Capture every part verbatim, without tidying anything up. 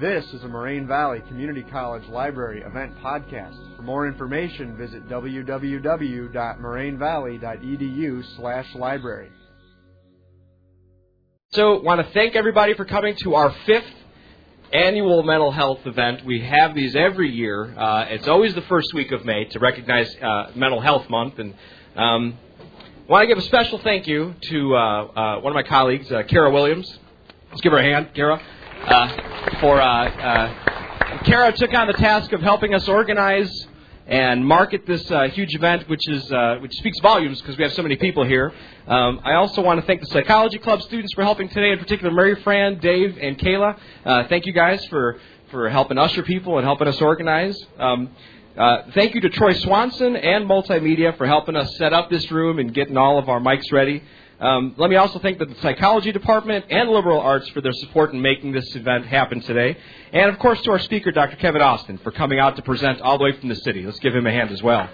This is a Moraine Valley Community College Library event podcast. For more information, visit w w w dot moraine valley dot e d u slash library. So, want to thank everybody for coming to our fifth annual mental health event. We have these every year. Uh, it's always the first week of May to recognize uh, Mental Health Month, and um, want to give a special thank you to uh, uh, one of my colleagues, uh, Kara Williams. Let's give her a hand, Kara. Uh, for uh, uh, Kara took on the task of helping us organize and market this uh, huge event, which is uh, which speaks volumes because we have so many people here. Um, I also want to thank the Psychology Club students for helping today, in particular Mary, Fran, Dave, and Kayla. Uh, thank you guys for, for helping usher people and helping us organize. Um, uh, thank you to Troy Swanson and Multimedia for helping us set up this room and getting all of our mics ready. Um, let me also thank the Psychology Department and Liberal Arts for their support in making this event happen today. And, of course, to our speaker, Doctor Kevin Osten, for coming out to present all the way from the city. Let's give him a hand as well.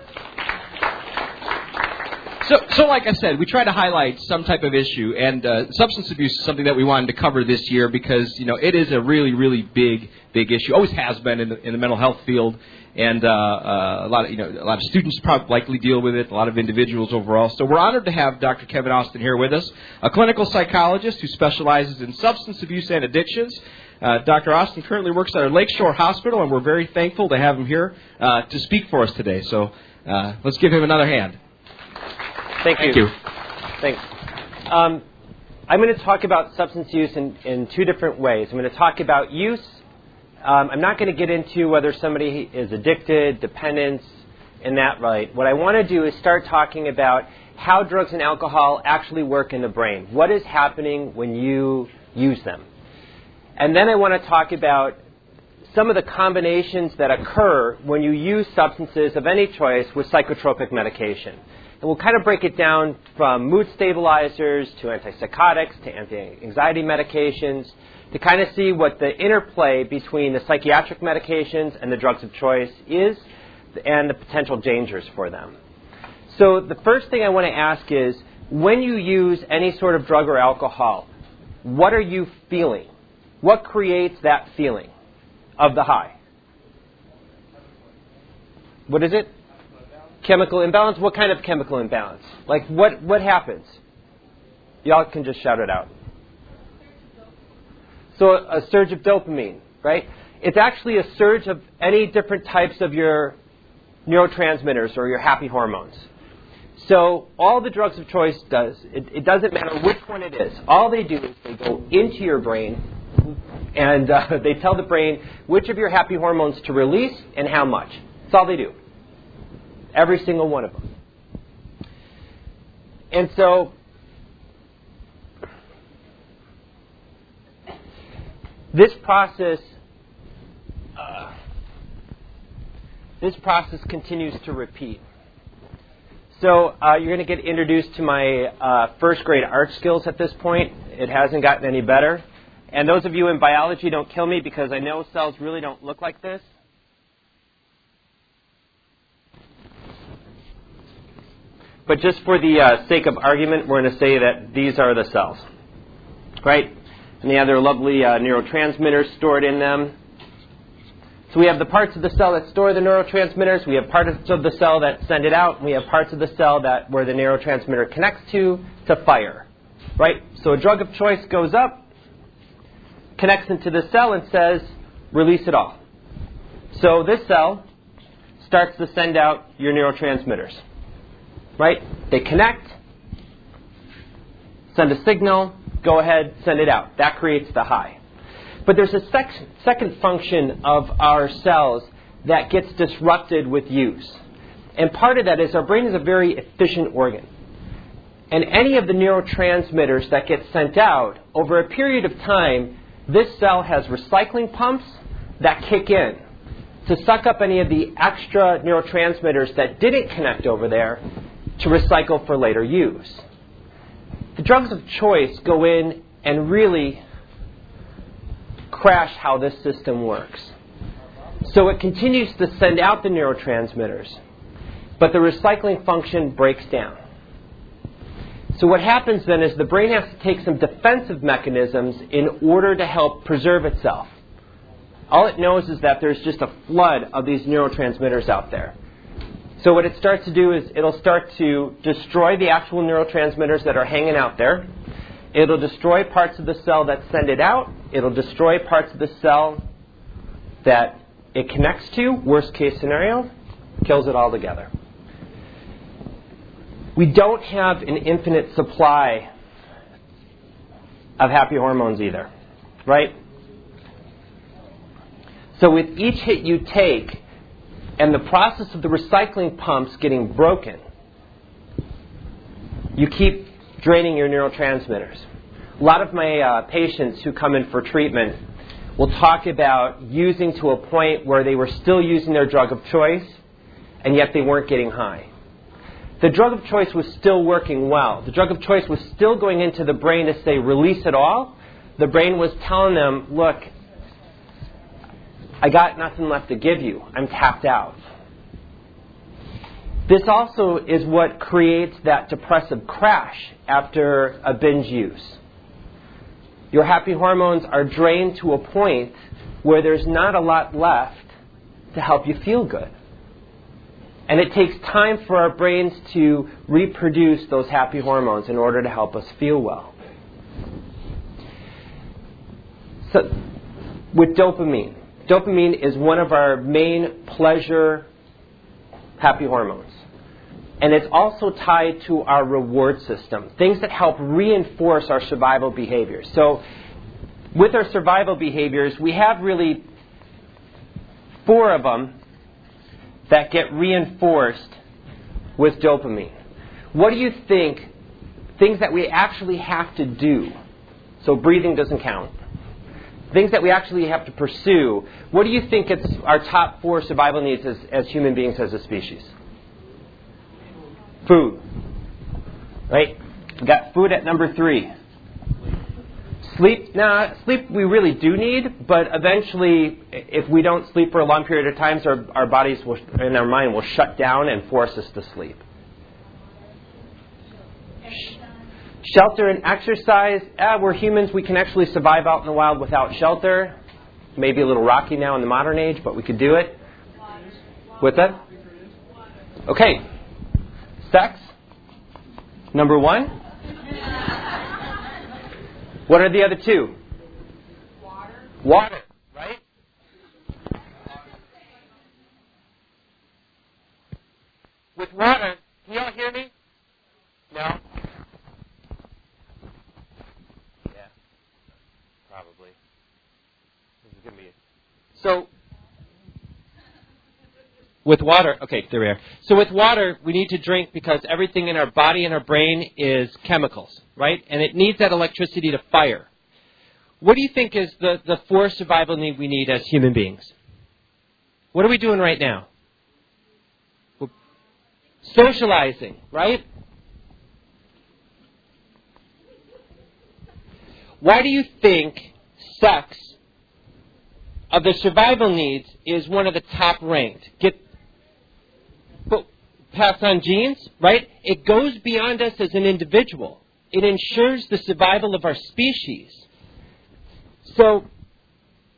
So, so like I said, we try to highlight some type of issue. And uh, substance abuse is something that we wanted to cover this year because, you know, it is a really, really big, big issue. Always has been in the, in the mental health field. And uh, uh, a lot of you know a lot of students probably likely deal with it, a lot of individuals overall. So we're honored to have Doctor Kevin Osten here with us, a clinical psychologist who specializes in substance abuse and addictions. Uh, Doctor Osten currently works at our Lakeshore Hospital, and we're very thankful to have him here uh, to speak for us today. So uh, let's give him another hand. Thank you. Thank you. Thanks. Um, I'm going to talk about substance use in, in two different ways. I'm going to talk about use. Um, I'm not going to get into whether somebody is addicted, dependence, in that right. What I want to do is start talking about how drugs and alcohol actually work in the brain. What is happening when you use them? And then I want to talk about some of the combinations that occur when you use substances of any choice with psychotropic medication. And we'll kind of break it down from mood stabilizers to antipsychotics to anti-anxiety medications, to kind of see what the interplay between the psychiatric medications and the drugs of choice is and the potential dangers for them. So the first thing I want to ask is, when you use any sort of drug or alcohol, what are you feeling? What creates that feeling of the high? What is it? Chemical imbalance. What kind of chemical imbalance? Like what, what happens? Y'all can just shout it out. So a surge of dopamine, right? It's actually a surge of any different types of your neurotransmitters or your happy hormones. So all the drugs of choice does, it, it doesn't matter which one it is. All they do is they go into your brain and uh, they tell the brain which of your happy hormones to release and how much. That's all they do. Every single one of them. And so This process, uh, this process continues to repeat. So uh, you're going to get introduced to my uh, first grade art skills at this point. It hasn't gotten any better. And those of you in biology, don't kill me because I know cells really don't look like this. But just for the uh, sake of argument, we're going to say that these are the cells, right? And they have their lovely uh, neurotransmitters stored in them. So we have the parts of the cell that store the neurotransmitters. We have parts of the cell that send it out. And we have parts of the cell that where the neurotransmitter connects to to fire, right? So a drug of choice goes up, connects into the cell, and says, release it all. So this cell starts to send out your neurotransmitters, right? They connect, send a signal. Go ahead, send it out. That creates the high. But there's a sec- second function of our cells that gets disrupted with use. And part of that is our brain is a very efficient organ. And any of the neurotransmitters that get sent out, over a period of time, this cell has recycling pumps that kick in to suck up any of the extra neurotransmitters that didn't connect over there to recycle for later use. The drugs of choice go in and really crash how this system works. So it continues to send out the neurotransmitters, but the recycling function breaks down. So what happens then is the brain has to take some defensive mechanisms in order to help preserve itself. all it knows is that there's just a flood of these neurotransmitters out there. So what it starts to do is it'll start to destroy the actual neurotransmitters that are hanging out there. It'll destroy parts of the cell that send it out. It'll destroy parts of the cell that it connects to. Worst case scenario, kills it all together. We don't have an infinite supply of happy hormones either, right? So with each hit you take, and the process of the recycling pumps getting broken, you keep draining your neurotransmitters. A lot of my uh, patients who come in for treatment will talk about using to a point where they were still using their drug of choice, and yet they weren't getting high. The drug of choice was still working well. The drug of choice was still going into the brain to say, release it all. The brain was telling them, look, I got nothing left to give you. I'm tapped out. This also is what creates that depressive crash after a binge use. Your happy hormones are drained to a point where there's not a lot left to help you feel good. And it takes time for our brains to reproduce those happy hormones in order to help us feel well. So, with dopamine. Dopamine is one of our main pleasure happy hormones. And it's also tied to our reward system, things that help reinforce our survival behaviors. So with our survival behaviors, we have really four of them that get reinforced with dopamine. What do you think, things that we actually have to do? So breathing doesn't count. Things that we actually have to pursue. What do you think it's our top four survival needs as, as human beings, as a species? Food. Right? We got food at number three. Sleep. Nah, sleep we really do need, but eventually, if we don't sleep for a long period of time, our, our bodies will, and our mind will shut down and force us to sleep. Shelter and exercise. Ah, we're humans. We can actually survive out in the wild without shelter. Maybe a little rocky now in the modern age, but we could do it. With that? Okay. Sex. Number one. What are the other two? Water. Water, right? With water. Can y'all hear me? No. So, with water, okay, there we are. So with water, we need to drink because everything in our body and our brain is chemicals, right? And it needs that electricity to fire. What do you think is the, the four survival need we need as human beings? What are we doing right now? We're socializing, right? Why do you think sex of the survival needs is one of the top ranked? Get but pass on genes, right? It goes beyond us as an individual. It ensures the survival of our species. So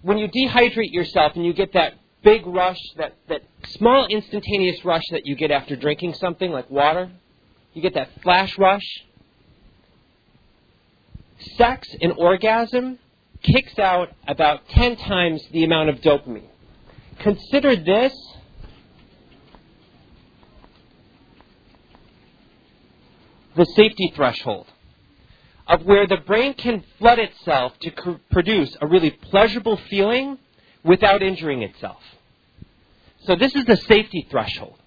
when you dehydrate yourself and you get that big rush, that, that small instantaneous rush that you get after drinking something like water, you get that flash rush. Sex and orgasm kicks out about ten times the amount of dopamine. Consider this the safety threshold of where the brain can flood itself to cr- produce a really pleasurable feeling without injuring itself. So this is the safety threshold.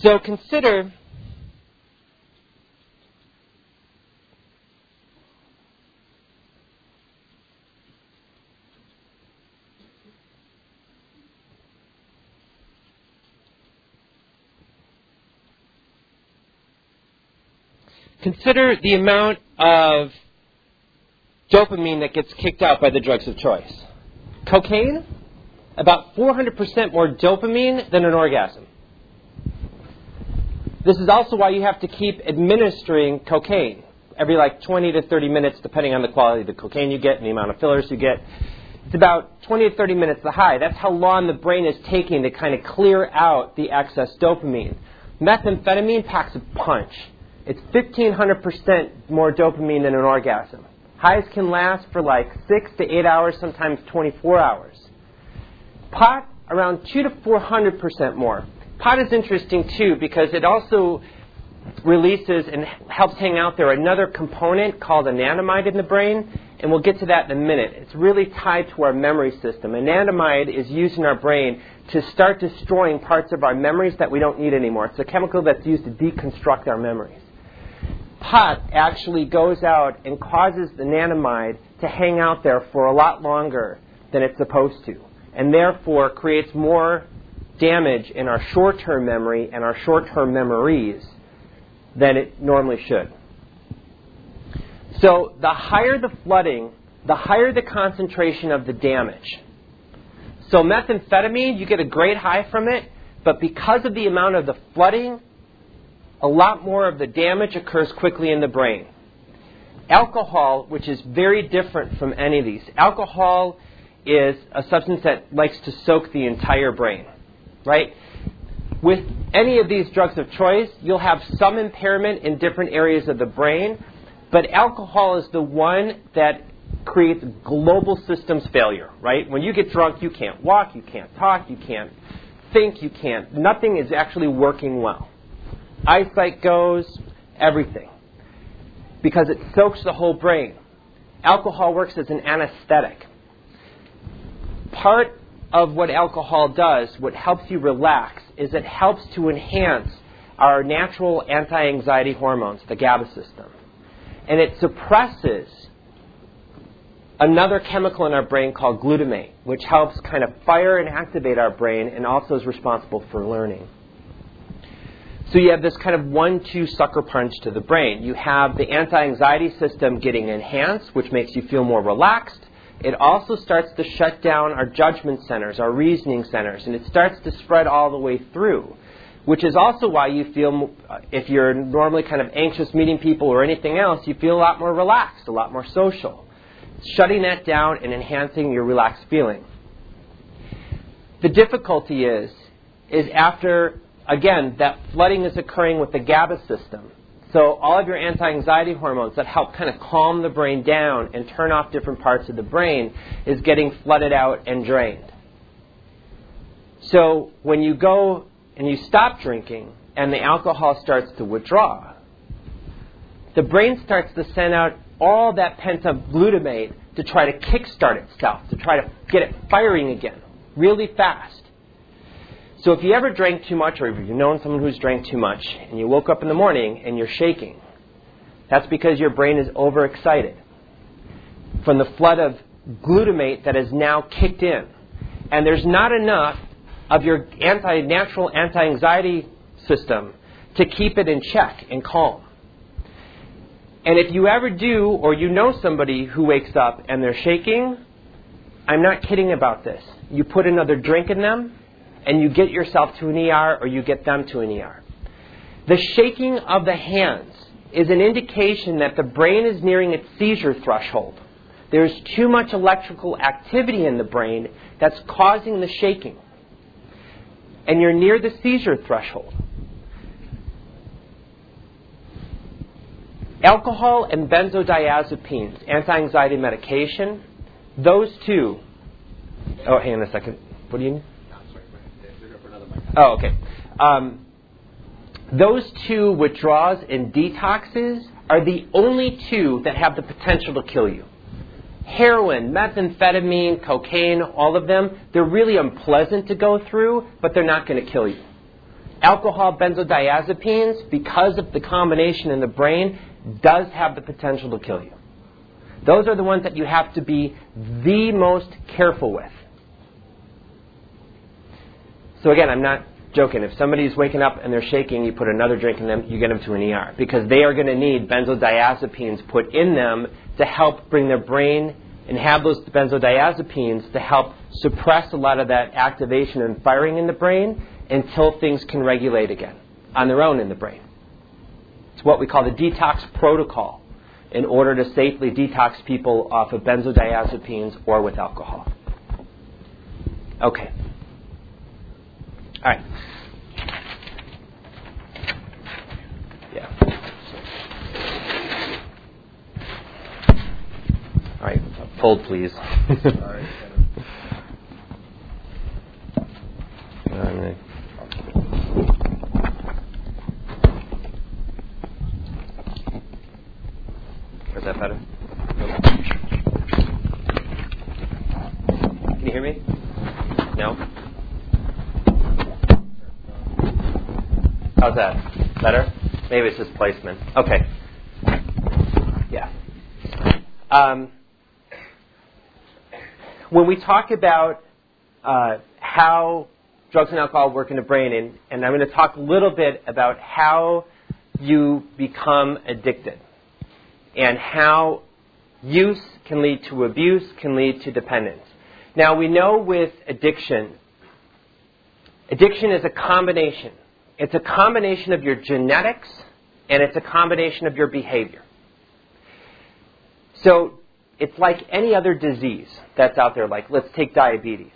So consider Consider the amount of dopamine that gets kicked out by the drugs of choice. Cocaine, about four hundred percent more dopamine than an orgasm. This is also why you have to keep administering cocaine every like twenty to thirty minutes, depending on the quality of the cocaine you get and the amount of fillers you get. It's about twenty to thirty minutes the high. That's how long the brain is taking to kind of clear out the excess dopamine. Methamphetamine packs a punch. It's fifteen hundred percent more dopamine than an orgasm. Highs can last for like six to eight hours, sometimes twenty-four hours. Pot, around two to four hundred percent more. Pot is interesting too because it also releases and helps hang out there another component called anandamide in the brain, and we'll get to that in a minute. It's really tied to our memory system. Anandamide is used in our brain to start destroying parts of our memories that we don't need anymore. It's a chemical that's used to deconstruct our memories. Pot actually goes out and causes the anandamide to hang out there for a lot longer than it's supposed to, and therefore creates more damage in our short-term memory and our short-term memories than it normally should. So the higher the flooding, the higher the concentration of the damage. So methamphetamine, you get a great high from it, but because of the amount of the flooding, a lot more of the damage occurs quickly in the brain. Alcohol, which is very different from any of these. Alcohol is a substance that likes to soak the entire brain, right? With any of these drugs of choice, you'll have some impairment in different areas of the brain, but alcohol is the one that creates global systems failure, right? When you get drunk, you can't walk, you can't talk, you can't think, you can't. Nothing is actually working well. Eyesight goes, everything, because it soaks the whole brain. Alcohol works as an anesthetic. Part of what alcohol does, what helps you relax, is it helps to enhance our natural anti-anxiety hormones, the GABA system. And it suppresses another chemical in our brain called glutamate, which helps kind of fire and activate our brain and also is responsible for learning. So you have this kind of one two sucker punch to the brain. You have the anti-anxiety system getting enhanced, which makes you feel more relaxed. It also starts to shut down our judgment centers, our reasoning centers, and it starts to spread all the way through, which is also why you feel, if you're normally kind of anxious meeting people or anything else, you feel a lot more relaxed, a lot more social. Shutting that down and enhancing your relaxed feeling. The difficulty is, is after, again, that flooding is occurring with the GABA system. So all of your anti-anxiety hormones that help kind of calm the brain down and turn off different parts of the brain is getting flooded out and drained. So when you go and you stop drinking and the alcohol starts to withdraw, the brain starts to send out all that pent-up glutamate to try to kickstart itself, to try to get it firing again really fast. So if you ever drank too much, or if you've known someone who's drank too much, and you woke up in the morning and you're shaking, that's because your brain is overexcited from the flood of glutamate that has now kicked in. And there's not enough of your anti-natural, anti-anxiety system to keep it in check and calm. And if you ever do, or you know somebody who wakes up and they're shaking, I'm not kidding about this. You put another drink in them, and you get yourself to an E R or you get them to an E R. The shaking of the hands is an indication that the brain is nearing its seizure threshold. There's too much electrical activity in the brain that's causing the shaking. And you're near the seizure threshold. Alcohol and benzodiazepines, anti-anxiety medication, those two... Oh, hang on a second. What do you mean? Oh, okay. Um, those two withdrawals and detoxes are the only two that have the potential to kill you. Heroin, methamphetamine, cocaine, all of them, they're really unpleasant to go through, but they're not going to kill you. Alcohol, benzodiazepines, because of the combination in the brain, does have the potential to kill you. Those are the ones that you have to be the most careful with. So again, I'm not joking. If somebody's waking up and they're shaking, you put another drink in them, you get them to an E R. Because they are going to need benzodiazepines put in them to help bring their brain and have those benzodiazepines to help suppress a lot of that activation and firing in the brain until things can regulate again on their own in the brain. It's what we call the detox protocol in order to safely detox people off of benzodiazepines or with alcohol. Okay. All right. Yeah. All right. Fold, please. Sorry. Is that better? Can you hear me? No? How's that? Better? Maybe it's just placement. Okay. Yeah. Um, when we talk about uh, how drugs and alcohol work in the brain, and, and I'm going to talk a little bit about how you become addicted. And how use can lead to abuse, can lead to dependence. Now, we know with addiction, addiction is a combination. It's a combination of your genetics, and it's a combination of your behavior. So it's like any other disease that's out there, like let's take diabetes.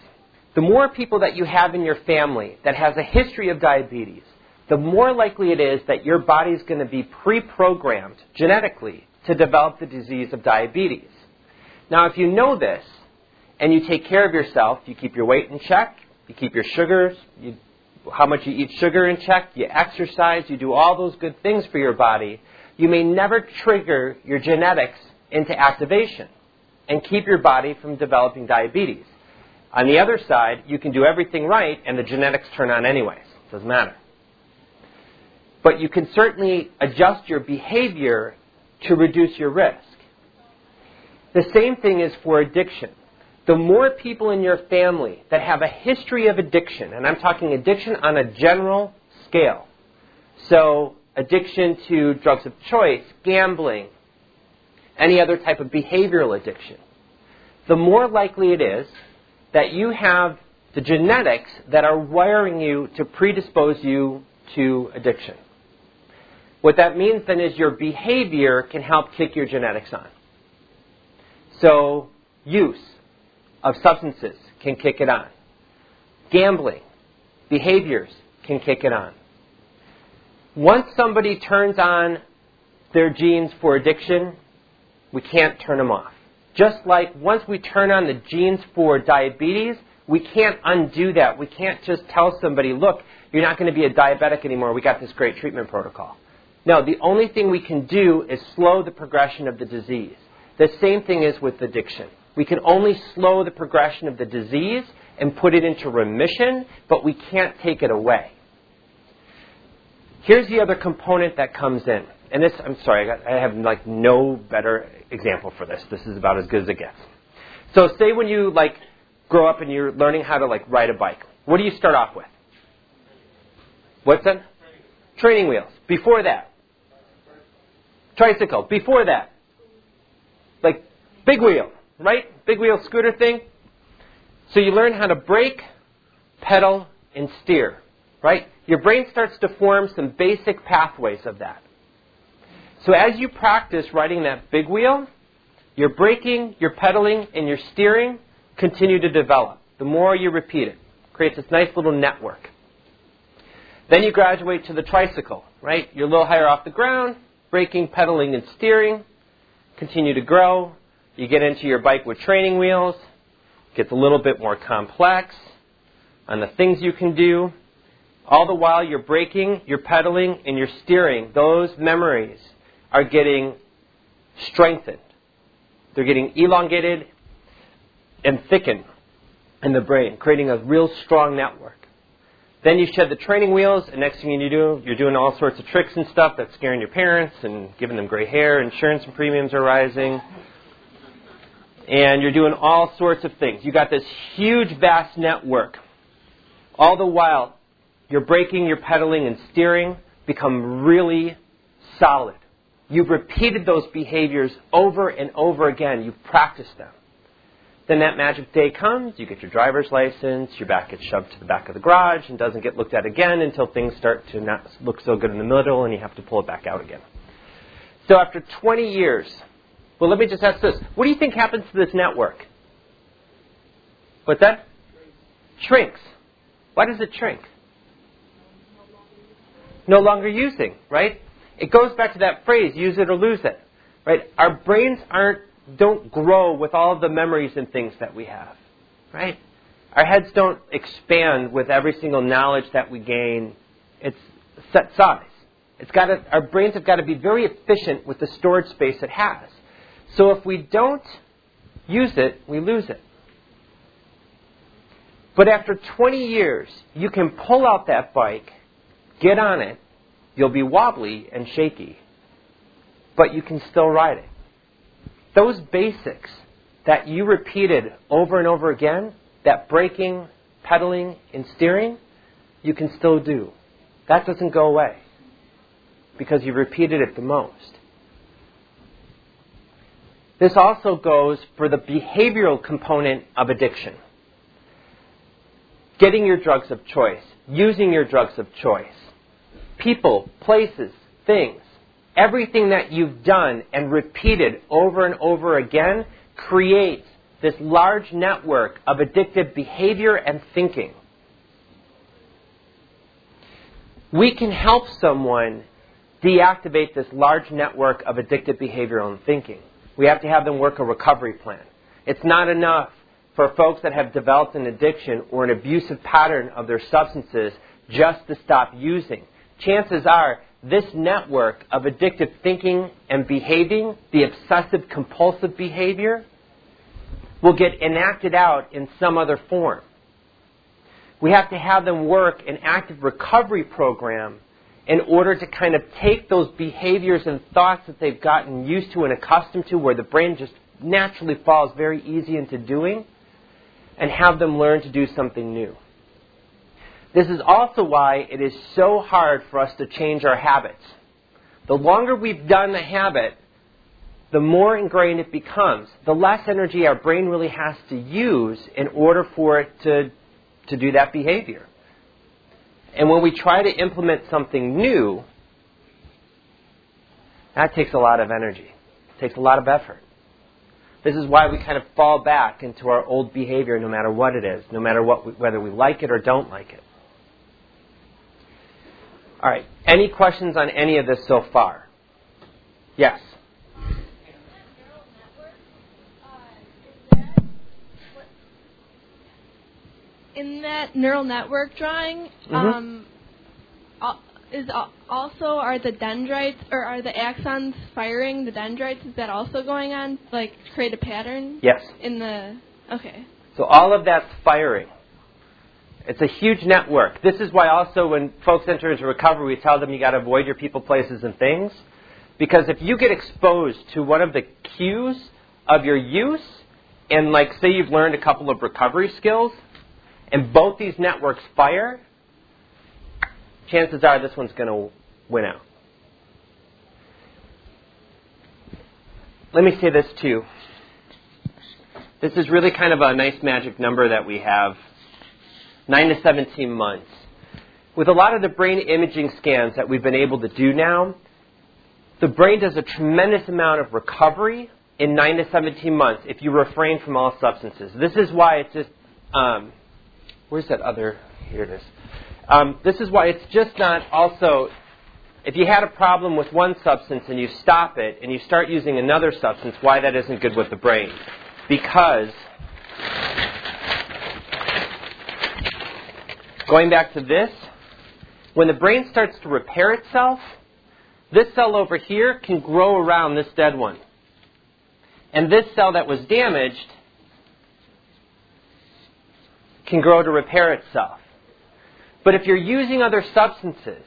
The more people that you have in your family that has a history of diabetes, the more likely it is that your body's going to be pre-programmed genetically to develop the disease of diabetes. Now, if you know this and you take care of yourself, you keep your weight in check, you keep your sugars, you, how much you eat sugar in check, you exercise, you do all those good things for your body, you may never trigger your genetics into activation and keep your body from developing diabetes. On the other side, you can do everything right and the genetics turn on anyways. It doesn't matter. But you can certainly adjust your behavior to reduce your risk. The same thing is for addiction. The more people in your family that have a history of addiction, and I'm talking addiction on a general scale, so addiction to drugs of choice, gambling, any other type of behavioral addiction, the more likely it is that you have the genetics that are wiring you to predispose you to addiction. What that means then is your behavior can help kick your genetics on. So use of substances can kick it on. Gambling, behaviors can kick it on. Once somebody turns on their genes for addiction, we can't turn them off. Just like once we turn on the genes for diabetes, we can't undo that. We can't just tell somebody, look, you're not going to be a diabetic anymore. We got this great treatment protocol. No, the only thing we can do is slow the progression of the disease. The same thing is with addiction. We can only slow the progression of the disease and put it into remission, but we can't take it away. Here's the other component that comes in. And this, I'm sorry, I, got, I have like no better example for this. This is about as good as it gets. So say when you like grow up and you're learning how to like ride a bike, what do you start off with? What's that? Training wheels. Before that. Tricycle. Before that. Like big wheel, right? Big wheel scooter thing. So you learn how to brake, pedal, and steer, right? Your brain starts to form some basic pathways of that. So as you practice riding that big wheel, your braking, your pedaling, and your steering continue to develop. The more you repeat it, it creates this nice little network. Then you graduate to the tricycle, right? You're a little higher off the ground, braking, pedaling, and steering. Continue to grow. You get into your bike with training wheels. It gets a little bit more complex on the things you can do. All the while you're braking, you're pedaling, and you're steering. Those memories are getting strengthened. They're getting elongated and thickened in the brain, creating a real strong network. Then you shed the training wheels, and next thing you do, you're doing all sorts of tricks and stuff that's scaring your parents and giving them gray hair. Insurance and premiums are rising. And you're doing all sorts of things. You got this huge, vast network. All the while, your braking, your pedaling, and steering become really solid. You've repeated those behaviors over and over again. You've practiced them. Then that magic day comes, you get your driver's license, your back gets shoved to the back of the garage and doesn't get looked at again until things start to not look so good in the middle and you have to pull it back out again. So after twenty years, well, let me just ask this. What do you think happens to this network? What's that? shrinks. Why does it shrink? No longer using, right? It goes back to that phrase, use it or lose it, right? Our brains aren't don't grow with all of the memories and things that we have, right? Our heads don't expand with every single knowledge that we gain. It's set size. It's got to, our brains have got to be very efficient with the storage space it has. So if we don't use it, we lose it. But after twenty years, you can pull out that bike, get on it, you'll be wobbly and shaky, but you can still ride it. Those basics that you repeated over and over again, that braking, pedaling, and steering, you can still do. That doesn't go away because you repeated it the most. This also goes for the behavioral component of addiction. Getting your drugs of choice, using your drugs of choice, people, places, things, everything that you've done and repeated over and over again creates this large network of addictive behavior and thinking. We can help someone deactivate this large network of addictive behavior and thinking. We have to have them work a recovery plan. It's not enough for folks that have developed an addiction or an abusive pattern of their substances just to stop using. Chances are this network of addictive thinking and behaving, the obsessive compulsive behavior, will get enacted out in some other form. We have to have them work an active recovery program in order to kind of take those behaviors and thoughts that they've gotten used to and accustomed to, where the brain just naturally falls very easy into doing, and have them learn to do something new. This is also why it is so hard for us to change our habits. The longer we've done a habit, the more ingrained it becomes, the less energy our brain really has to use in order for it to, to do that behavior. And when we try to implement something new, that takes a lot of energy. It takes a lot of effort. This is why we kind of fall back into our old behavior no matter what it is, no matter what we, whether we like it or don't like it. All right. Any questions on any of this so far? Yes? In that neural network drawing, mm-hmm. um, is also are the dendrites or are the axons firing the dendrites? Is that also going on, like to create a pattern? Yes. In the okay. So all of that's firing. It's a huge network. This is why also when folks enter into recovery, we tell them you got to avoid your people, places, and things, because if you get exposed to one of the cues of your use, and like say you've learned a couple of recovery skills, and both these networks fire, chances are this one's going to win out. Let me say this too. This is really kind of a nice magic number that we have, nine to seventeen months. With a lot of the brain imaging scans that we've been able to do now, the brain does a tremendous amount of recovery in nine to seventeen months if you refrain from all substances. This is why it's just... Um, Where's that other? Here it is. Um, this is why it's just not also, if you had a problem with one substance and you stop it and you start using another substance, why that isn't good with the brain. Because, going back to this, when the brain starts to repair itself, this cell over here can grow around this dead one. And this cell that was damaged can grow to repair itself. But if you're using other substances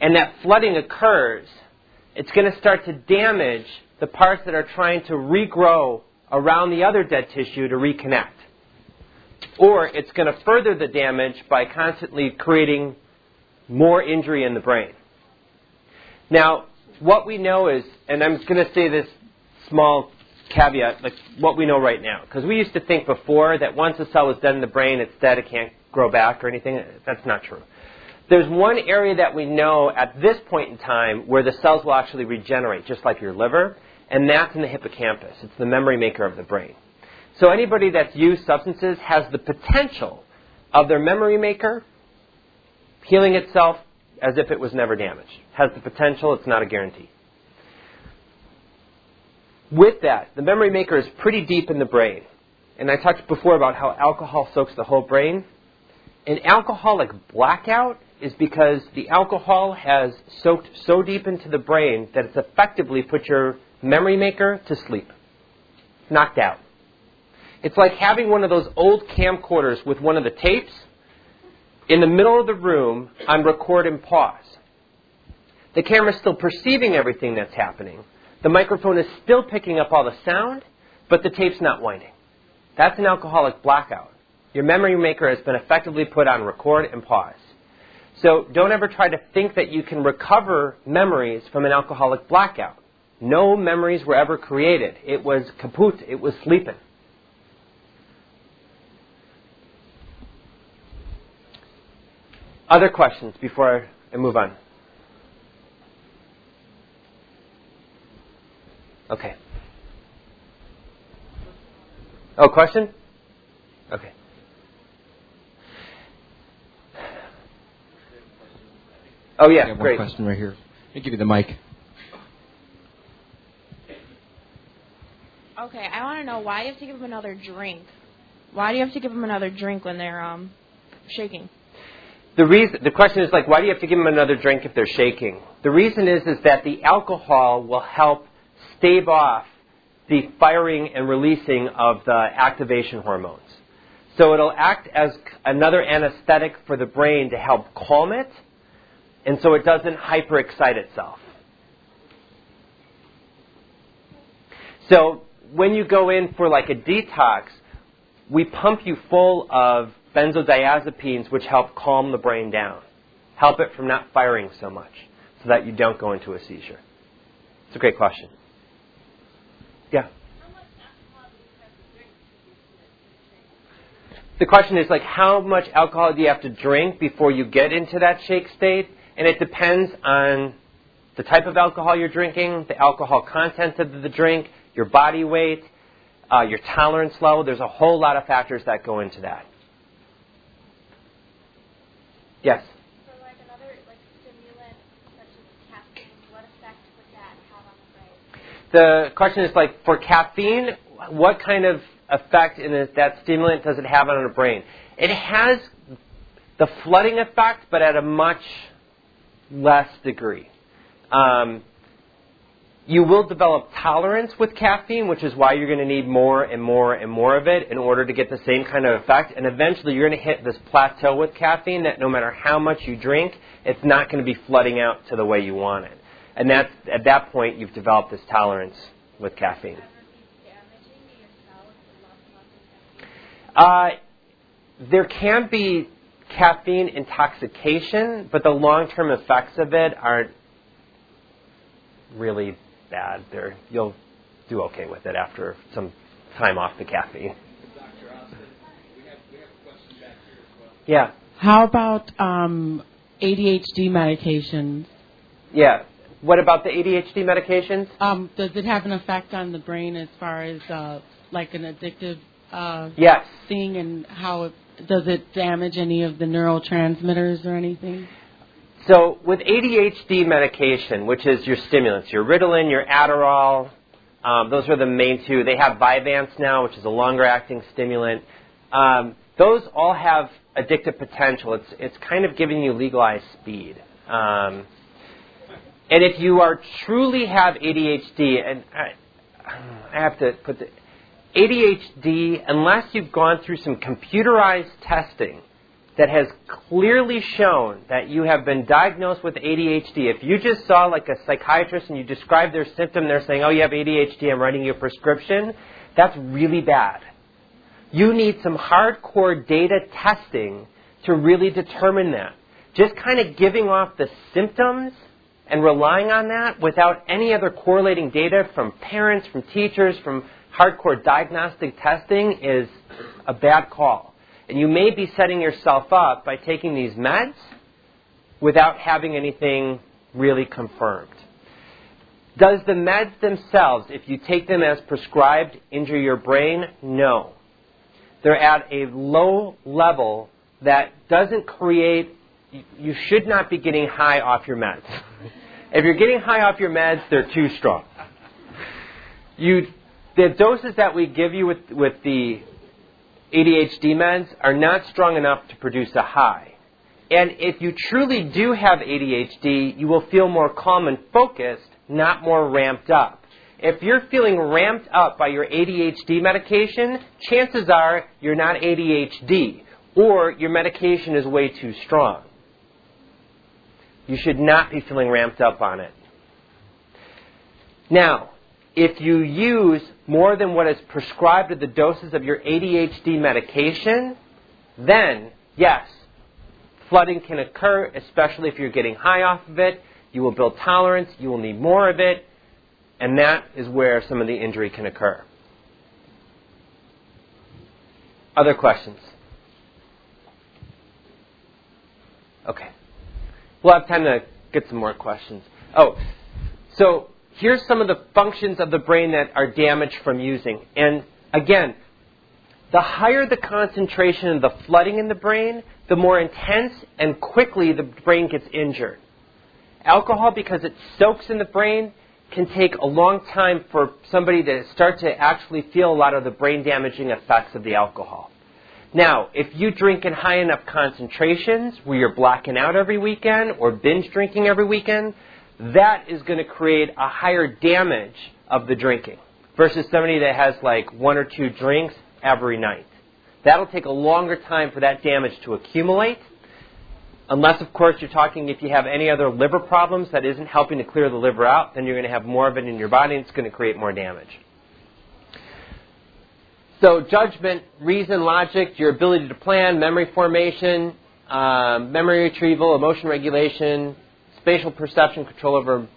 and that flooding occurs, it's going to start to damage the parts that are trying to regrow around the other dead tissue to reconnect. Or it's going to further the damage by constantly creating more injury in the brain. Now, what we know is, and I'm going to say this small caveat, like what we know right now, because we used to think before that once a cell is dead in the brain, it's dead, it can't grow back or anything. That's not true. There's one area that we know at this point in time where the cells will actually regenerate, just like your liver, and that's in the hippocampus. It's the memory maker of the brain. So anybody that's used substances has the potential of their memory maker healing itself as if it was never damaged. Has the potential, it's not a guarantee. With that, the memory maker is pretty deep in the brain. And I talked before about how alcohol soaks the whole brain. An alcoholic blackout is because the alcohol has soaked so deep into the brain that it's effectively put your memory maker to sleep. Knocked out. It's like having one of those old camcorders with one of the tapes in the middle of the room on record and pause. The camera's still perceiving everything that's happening. The microphone is still picking up all the sound, but the tape's not winding. That's an alcoholic blackout. Your memory maker has been effectively put on record and pause. So don't ever try to think that you can recover memories from an alcoholic blackout. No memories were ever created. It was kaput. It was sleeping. Other questions before I move on? Okay. Oh, question? Okay. Oh, yeah, I have great. One question right here. Let me give you the mic. Okay, I want to know why you have to give them another drink. Why do you have to give them another drink when they're um, shaking? The reason, the question is like, why do you have to give them another drink if they're shaking? The reason is is that the alcohol will help stave off the firing and releasing of the activation hormones. So it'll act as another anesthetic for the brain to help calm it, and so it doesn't hyperexcite itself. So when you go in for like a detox, we pump you full of benzodiazepines, which help calm the brain down, help it from not firing so much, so that you don't go into a seizure. It's a great question. Yeah. The question is like, how much alcohol do you have to drink before you get into that shake state? And it depends on the type of alcohol you're drinking, the alcohol content of the drink, your body weight, uh, your tolerance level. There's a whole lot of factors that go into that. Yes? So like another like stimulant such as caffeine, what effect would that have on the brain? The question is like, for caffeine, what kind of effect in a, that stimulant does it have on our brain? It has the flooding effect, but at a much less degree. Um, you will develop tolerance with caffeine, which is why you're going to need more and more and more of it in order to get the same kind of effect. And eventually you're going to hit this plateau with caffeine that no matter how much you drink, it's not going to be flooding out to the way you want it. And that's, at that point, you've developed this tolerance with caffeine. Uh, there can be caffeine intoxication, but the long-term effects of it aren't really bad. They're, you'll do okay with it after some time off the caffeine. Doctor Osten, we have, we have a question back here as well. Yeah. How about um, A D H D medications? Yeah. What about the A D H D medications? Um, does it have an effect on the brain as far as uh, like an addictive Uh, yes. thing, and how it, does it damage any of the neurotransmitters or anything? So with A D H D medication, which is your stimulants, your Ritalin, your Adderall, um, those are the main two. They have Vyvanse now, which is a longer-acting stimulant. Um, those all have addictive potential. It's it's kind of giving you legalized speed. Um, and if you are truly have A D H D, and I, I have to put the... A D H D, unless you've gone through some computerized testing that has clearly shown that you have been diagnosed with A D H D, if you just saw like a psychiatrist and you describe their symptom, they're saying, oh, you have A D H D, I'm writing you a prescription, that's really bad. You need some hardcore data testing to really determine that. Just kind of giving off the symptoms and relying on that without any other correlating data from parents, from teachers, from hardcore diagnostic testing is a bad call. And you may be setting yourself up by taking these meds without having anything really confirmed. Does the meds themselves, if you take them as prescribed, injure your brain? No. They're at a low level that doesn't create, you should not be getting high off your meds. If you're getting high off your meds, they're too strong. You, the doses that we give you with, with the A D H D meds are not strong enough to produce a high. And if you truly do have A D H D, you will feel more calm and focused, not more ramped up. If you're feeling ramped up by your A D H D medication, chances are you're not A D H D, or your medication is way too strong. You should not be feeling ramped up on it. Now, if you use more than what is prescribed at the doses of your A D H D medication, then, yes, flooding can occur, especially if you're getting high off of it. You will build tolerance. You will need more of it. And that is where some of the injury can occur. Other questions? Okay. We'll have time to get some more questions. Oh, so here's some of the functions of the brain that are damaged from using. And again, the higher the concentration of the flooding in the brain, the more intense and quickly the brain gets injured. Alcohol, because it soaks in the brain, can take a long time for somebody to start to actually feel a lot of the brain damaging effects of the alcohol. Now, if you drink in high enough concentrations where you're blacking out every weekend or binge drinking every weekend, that is going to create a higher damage of the drinking versus somebody that has like one or two drinks every night. That'll take a longer time for that damage to accumulate. Unless, of course, you're talking if you have any other liver problems that isn't helping to clear the liver out, then you're going to have more of it in your body and it's going to create more damage. So judgment, reason, logic, your ability to plan, memory formation, um, memory retrieval, emotion regulation, spatial perception, control over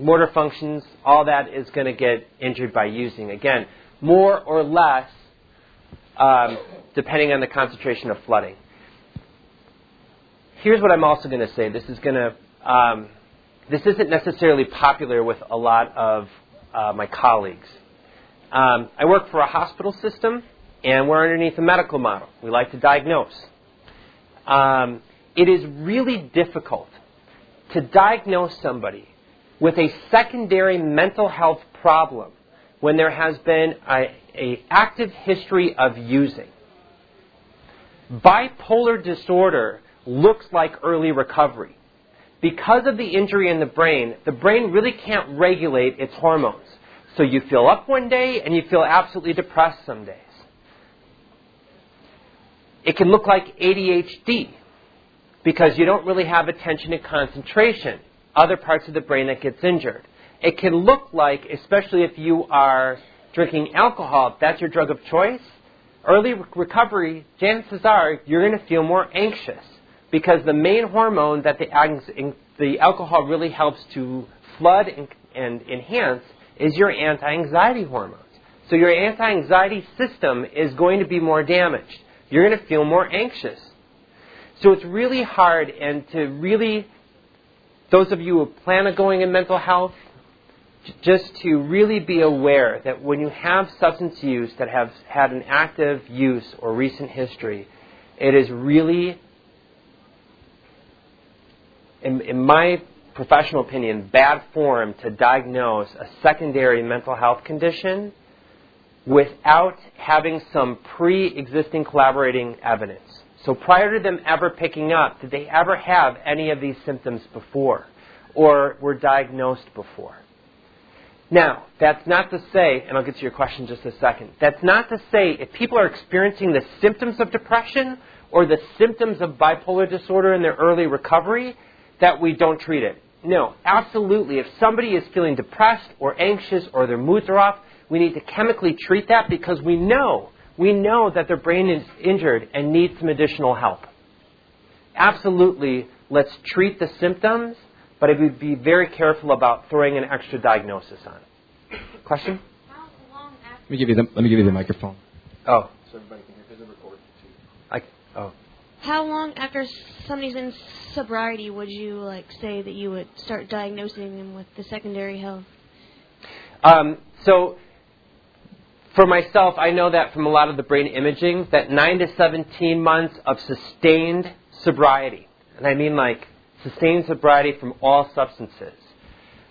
motor functions, all that is going to get injured by using. Again, more or less, um, depending on the concentration of flooding. Here's what I'm also going to say. This is going to, um, this isn't necessarily popular with a lot of uh, my colleagues. Um, I work for a hospital system, and we're underneath a medical model. We like to diagnose. Um, it is really difficult to diagnose somebody with a secondary mental health problem when there has been a, a active history of using. Bipolar disorder looks like early recovery. Because of the injury in the brain, the brain really can't regulate its hormones. So you feel up one day and you feel absolutely depressed some days. It can look like A D H D because you don't really have attention and concentration, other parts of the brain that gets injured. It can look like, especially if you are drinking alcohol, if that's your drug of choice, early recovery, chances are you're going to feel more anxious, because the main hormone that the, the alcohol really helps to flood and, and enhance is your anti-anxiety hormones. So your anti-anxiety system is going to be more damaged. You're going to feel more anxious. So it's really hard, and to really, those of you who plan on going in mental health, just to really be aware that when you have substance use that has had an active use or recent history, it is really, in, in my professional opinion, bad form to diagnose a secondary mental health condition without having some pre-existing collaborating evidence. So prior to them ever picking up, did they ever have any of these symptoms before or were diagnosed before? Now, that's not to say, and I'll get to your question in just a second, that's not to say if people are experiencing the symptoms of depression or the symptoms of bipolar disorder in their early recovery that we don't treat it. No, absolutely. If somebody is feeling depressed or anxious or their moods are off, we need to chemically treat that because we know, we know that their brain is injured and needs some additional help. Absolutely, let's treat the symptoms. But I would be very careful about throwing an extra diagnosis on it. Question? How long after? Let me give you the, let me give you the microphone. Oh. So everybody can hear because it records too. I, oh. How long after somebody's in sobriety would you like say that you would start diagnosing them with the secondary health Um, so for myself, I know that from a lot of the brain imaging, that nine to seventeen months of sustained sobriety, and I mean like sustained sobriety from all substances,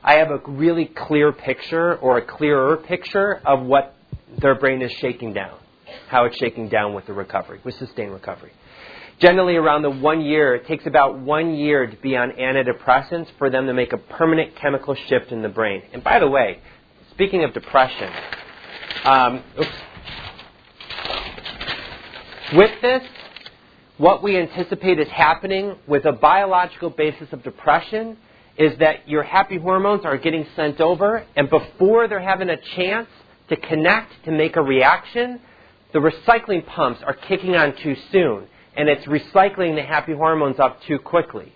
I have a really clear picture or a clearer picture of what their brain is shaking down, how it's shaking down with the recovery, with sustained recovery. Generally around the one year, it takes about one year to be on antidepressants for them to make a permanent chemical shift in the brain. And by the way, speaking of depression, um, oops, with this, what we anticipate is happening with a biological basis of depression is that your happy hormones are getting sent over, and before they're having a chance to connect, to make a reaction, the recycling pumps are kicking on too soon, and it's recycling the happy hormones up too quickly.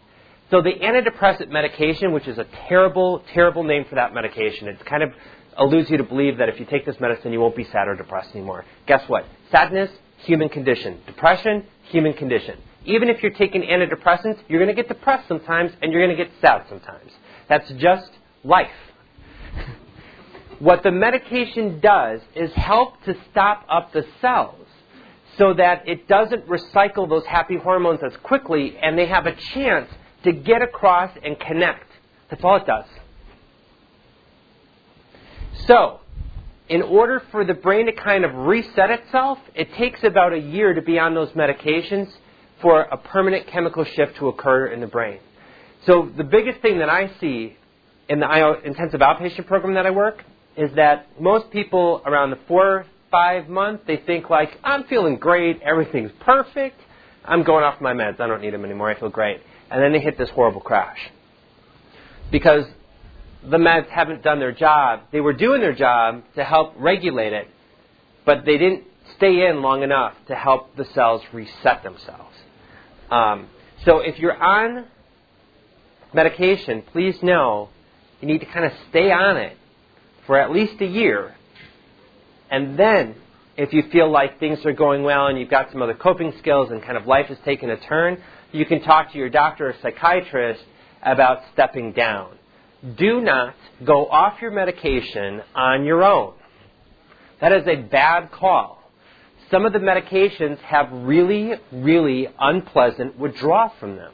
So the antidepressant medication, which is a terrible, terrible name for that medication, it kind of alludes you to believe that if you take this medicine, you won't be sad or depressed anymore. Guess what? Sadness, human condition. Depression, human condition. Even if you're taking antidepressants, you're going to get depressed sometimes, and you're going to get sad sometimes. That's just life. What the medication does is help to stop up the cells so that it doesn't recycle those happy hormones as quickly, and they have a chance to get across and connect. That's all it does. So, in order for the brain to kind of reset itself, it takes about a year to be on those medications for a permanent chemical shift to occur in the brain. So the biggest thing that I see in the intensive outpatient program that I work is that most people around the four, five month, they think like, I'm feeling great, everything's perfect, I'm going off my meds, I don't need them anymore, I feel great. And then they hit this horrible crash. Because the meds haven't done their job. They were doing their job to help regulate it, but they didn't stay in long enough to help the cells reset themselves. Um, so if you're on medication, please know you need to kind of stay on it for at least a year. And then if you feel like things are going well and you've got some other coping skills and kind of life is taking a turn, you can talk to your doctor or psychiatrist about stepping down. Do not go off your medication on your own. That is a bad call. Some of the medications have really, really unpleasant withdrawal from them.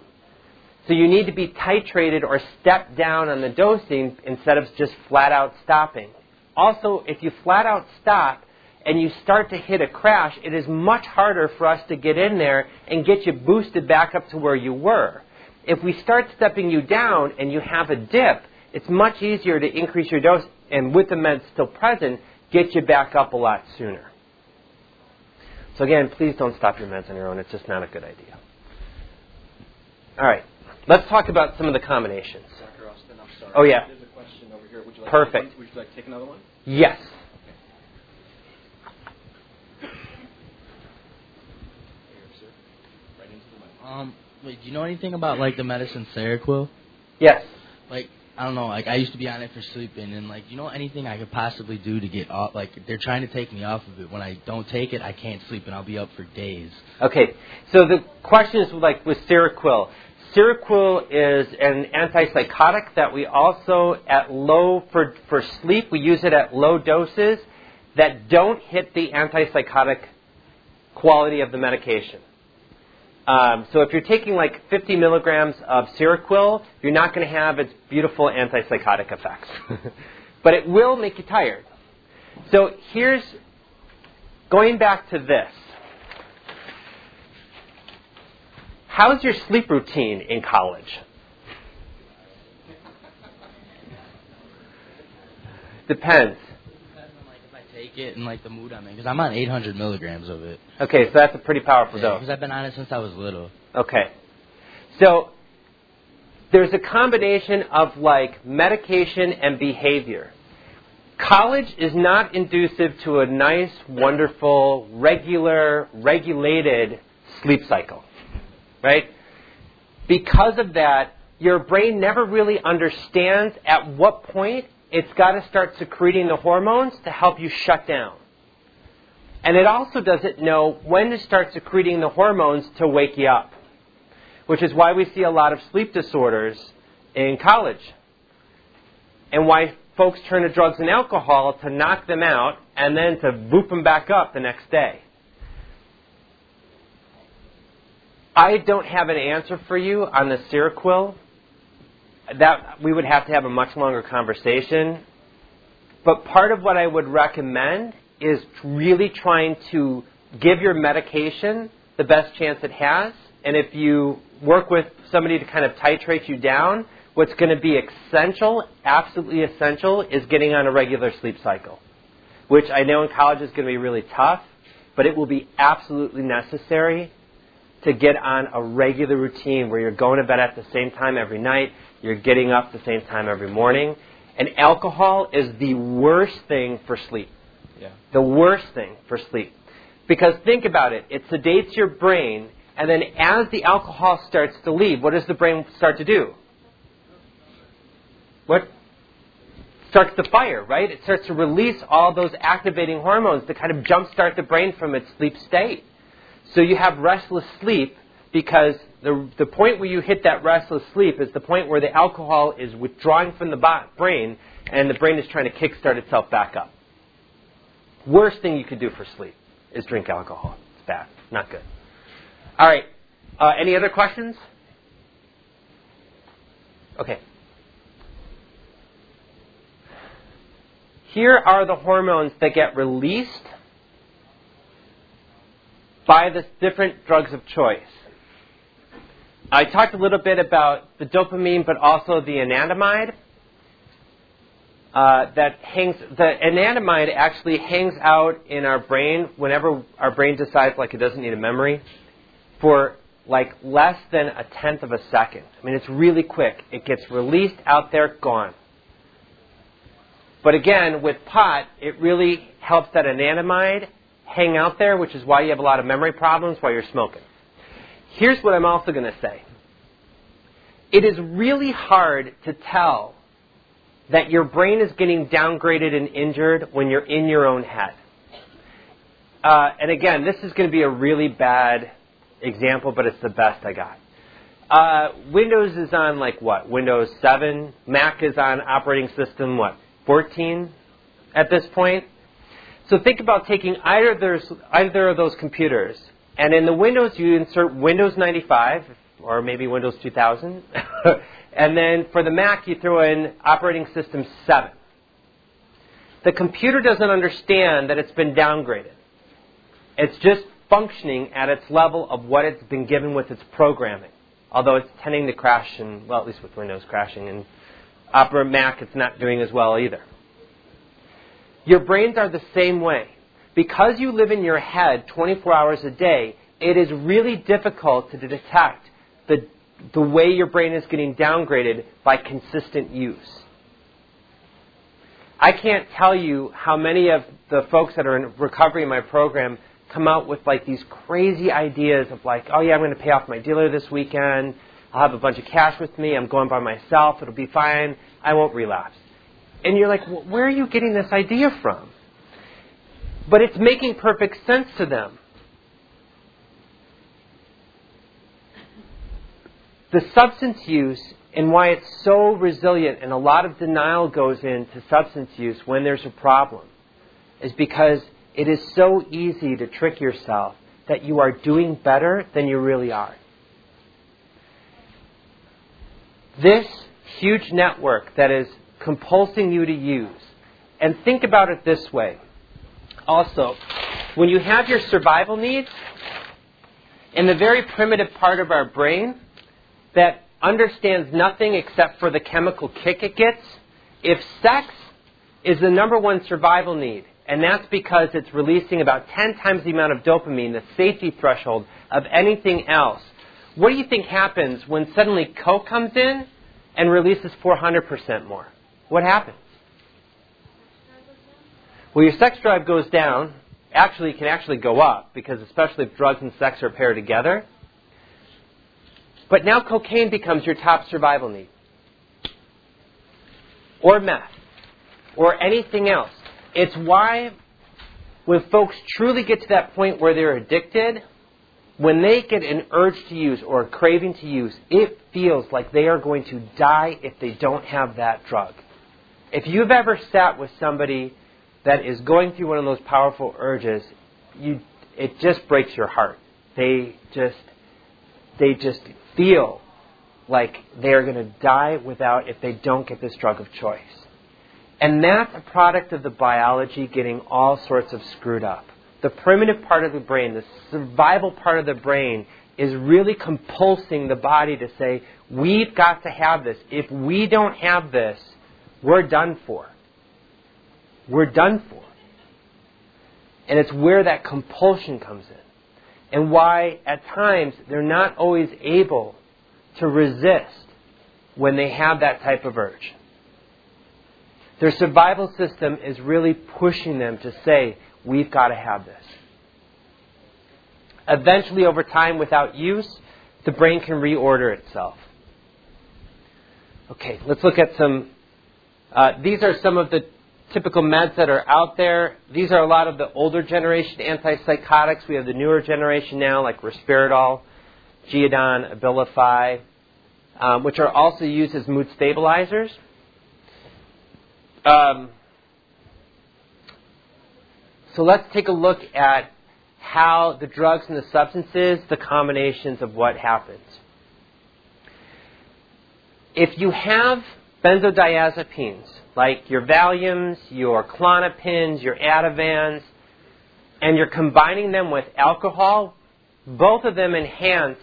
So you need to be titrated or stepped down on the dosing instead of just flat out stopping. Also, if you flat out stop and you start to hit a crash, it is much harder for us to get in there and get you boosted back up to where you were. If we start stepping you down and you have a dip, it's much easier to increase your dose and with the meds still present, get you back up a lot sooner. So again, please don't stop your meds on your own. It's just not a good idea. All right. Let's talk about some of the combinations. Doctor Osten, I'm sorry. Oh, yeah. There's a question over here. Would you like Perfect. To Would you like to take another one? Yes. Okay. Here, sir. Right into the mic. Um, wait, do you know anything about, like, the medicine Seroquel? Yes. Like, I don't know. Like, I used to be on it for sleeping, and, like, you know anything I could possibly do to get off? Like, they're trying to take me off of it. When I don't take it, I can't sleep, and I'll be up for days. Okay. So the question is, like, with Seroquel. Seroquel is an antipsychotic that we also, at low, for, for sleep, we use it at low doses that don't hit the antipsychotic quality of the medication. Um, so if you're taking like fifty milligrams of Seroquel, you're not going to have its beautiful antipsychotic effects. But it will make you tired. So here's, going back to this. How's your sleep routine in college? Depends. Depends on like if I take it and like the mood I'm in, because I'm on eight hundred milligrams of it. Okay, so that's a pretty powerful yeah, dose. Because I've been on it since I was little. Okay, so there's a combination of like medication and behavior. College is not conducive to a nice, wonderful, regular, regulated sleep cycle. Right? Because of that, your brain never really understands at what point it's got to start secreting the hormones to help you shut down. And it also doesn't know when to start secreting the hormones to wake you up, which is why we see a lot of sleep disorders in college and why folks turn to drugs and alcohol to knock them out and then to boop them back up the next day. I don't have an answer for you on the Seroquel. That we would have to have a much longer conversation. But part of what I would recommend is really trying to give your medication the best chance it has. And if you work with somebody to kind of titrate you down, what's going to be essential, absolutely essential, is getting on a regular sleep cycle, which I know in college is going to be really tough, but it will be absolutely necessary to get on a regular routine where you're going to bed at the same time every night, you're getting up at the same time every morning. And alcohol is the worst thing for sleep. Yeah. The worst thing for sleep. Because think about it. It sedates your brain, and then as the alcohol starts to leave, what does the brain start to do? What? Starts to fire, right? It starts to release all those activating hormones to kind of jumpstart the brain from its sleep state. So you have restless sleep because the the point where you hit that restless sleep is the point where the alcohol is withdrawing from the bo- brain and the brain is trying to kickstart itself back up. Worst thing you could do for sleep is drink alcohol. It's bad. Not good. All right. Uh, any other questions? Okay. Here are the hormones that get released by the different drugs of choice. I talked a little bit about the dopamine, but also the anandamide. Uh, that hangs. The anandamide actually hangs out in our brain whenever our brain decides like it doesn't need a memory, for like less than a tenth of a second. I mean, it's really quick. It gets released out there, gone. But again, with pot, it really helps that anandamide hang out there, which is why you have a lot of memory problems while you're smoking. Here's what I'm also going to say. It is really hard to tell that your brain is getting downgraded and injured when you're in your own head. Uh, and again, this is going to be a really bad example, but it's the best I got. Uh, Windows is on like what? Windows seven. Mac is on operating system, what, fourteen at this point? So think about taking either of those, either of those computers, and in the Windows, you insert Windows ninety-five, or maybe Windows two thousand. And then for the Mac, you throw in operating system seven. The computer doesn't understand that it's been downgraded. It's just functioning at its level of what it's been given with its programming, although it's tending to crash, and well, at least with Windows crashing, and Opera Mac, it's not doing as well either. Your brains are the same way. Because you live in your head twenty-four hours a day, it is really difficult to detect the, the way your brain is getting downgraded by consistent use. I can't tell you how many of the folks that are in recovery in my program come out with like these crazy ideas of like, oh yeah, I'm going to pay off my dealer this weekend. I'll have a bunch of cash with me. I'm going by myself. It'll be fine. I won't relapse. And you're like, well, where are you getting this idea from? But it's making perfect sense to them. The substance use and why it's so resilient, and a lot of denial goes into substance use when there's a problem, is because it is so easy to trick yourself that you are doing better than you really are. This huge network that is compulsing you to use. And think about it this way. Also, when you have your survival needs, in the very primitive part of our brain that understands nothing except for the chemical kick it gets, if sex is the number one survival need, and that's because it's releasing about ten times the amount of dopamine, the safety threshold of anything else, what do you think happens when suddenly Coke comes in and releases four hundred percent more? What happens? Well, your sex drive goes down. Actually, it can actually go up, because especially if drugs and sex are paired together. But now cocaine becomes your top survival need. Or meth. Or anything else. It's why when folks truly get to that point where they're addicted, when they get an urge to use or a craving to use, it feels like they are going to die if they don't have that drug. If you've ever sat with somebody that is going through one of those powerful urges, you, it just breaks your heart. They just, they just feel like they're going to die without if they don't get this drug of choice. And that's a product of the biology getting all sorts of screwed up. The primitive part of the brain, the survival part of the brain, is really compulsing the body to say, we've got to have this. If we don't have this, we're done for. We're done for. And it's where that compulsion comes in. And why, at times, they're not always able to resist when they have that type of urge. Their survival system is really pushing them to say, we've got to have this. Eventually, over time, without use, the brain can reorder itself. Okay, let's look at some. Uh, these are some of the typical meds that are out there. These are a lot of the older generation antipsychotics. We have the newer generation now, like Risperidol, Geodon, Abilify, um, which are also used as mood stabilizers. Um, so let's take a look at how the drugs and the substances, the combinations of what happens. If you have benzodiazepines, like your Valiums, your Klonopins, your Ativans, and you're combining them with alcohol, both of them enhance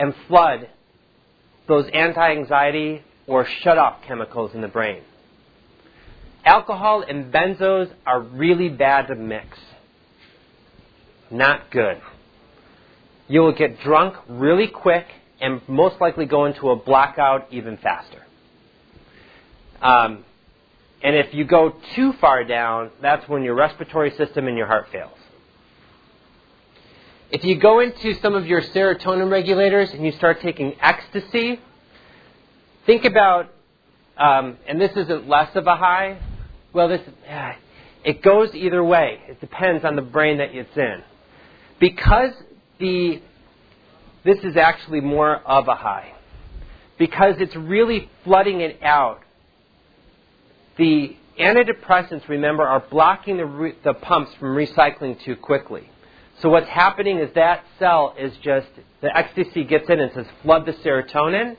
and flood those anti-anxiety or shut-off chemicals in the brain. Alcohol and benzos are really bad to mix. Not good. You will get drunk really quick and most likely go into a blackout even faster. Um, and if you go too far down, that's when your respiratory system and your heart fails. If you go into some of your serotonin regulators and you start taking ecstasy, think about, um, and this isn't less of a high, well, this uh, it goes either way. It depends on the brain that it's in. Because the this is actually more of a high, because it's really flooding it out. The antidepressants, remember, are blocking the, re- the pumps from recycling too quickly. So what's happening is that cell is just, the ecstasy gets in and says, flood the serotonin,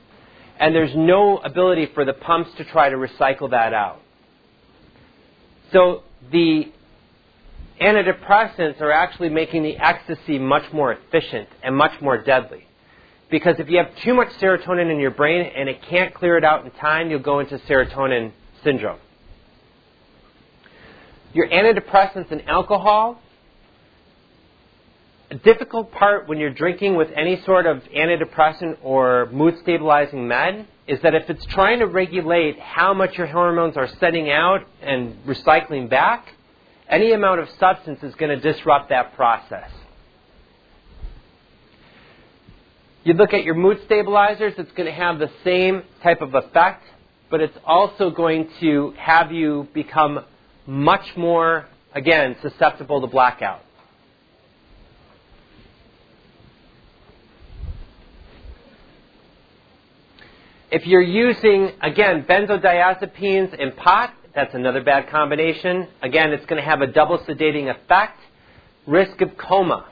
and there's no ability for the pumps to try to recycle that out. So the antidepressants are actually making the ecstasy much more efficient and much more deadly. Because if you have too much serotonin in your brain and it can't clear it out in time, you'll go into serotonin syndrome. Your antidepressants and alcohol, a difficult part when you're drinking with any sort of antidepressant or mood-stabilizing med is that if it's trying to regulate how much your hormones are setting out and recycling back, any amount of substance is going to disrupt that process. You look at your mood stabilizers, it's going to have the same type of effect, but it's also going to have you become much more, again, susceptible to blackout. If you're using, again, benzodiazepines and pot, that's another bad combination. Again, it's going to have a double sedating effect, risk of coma.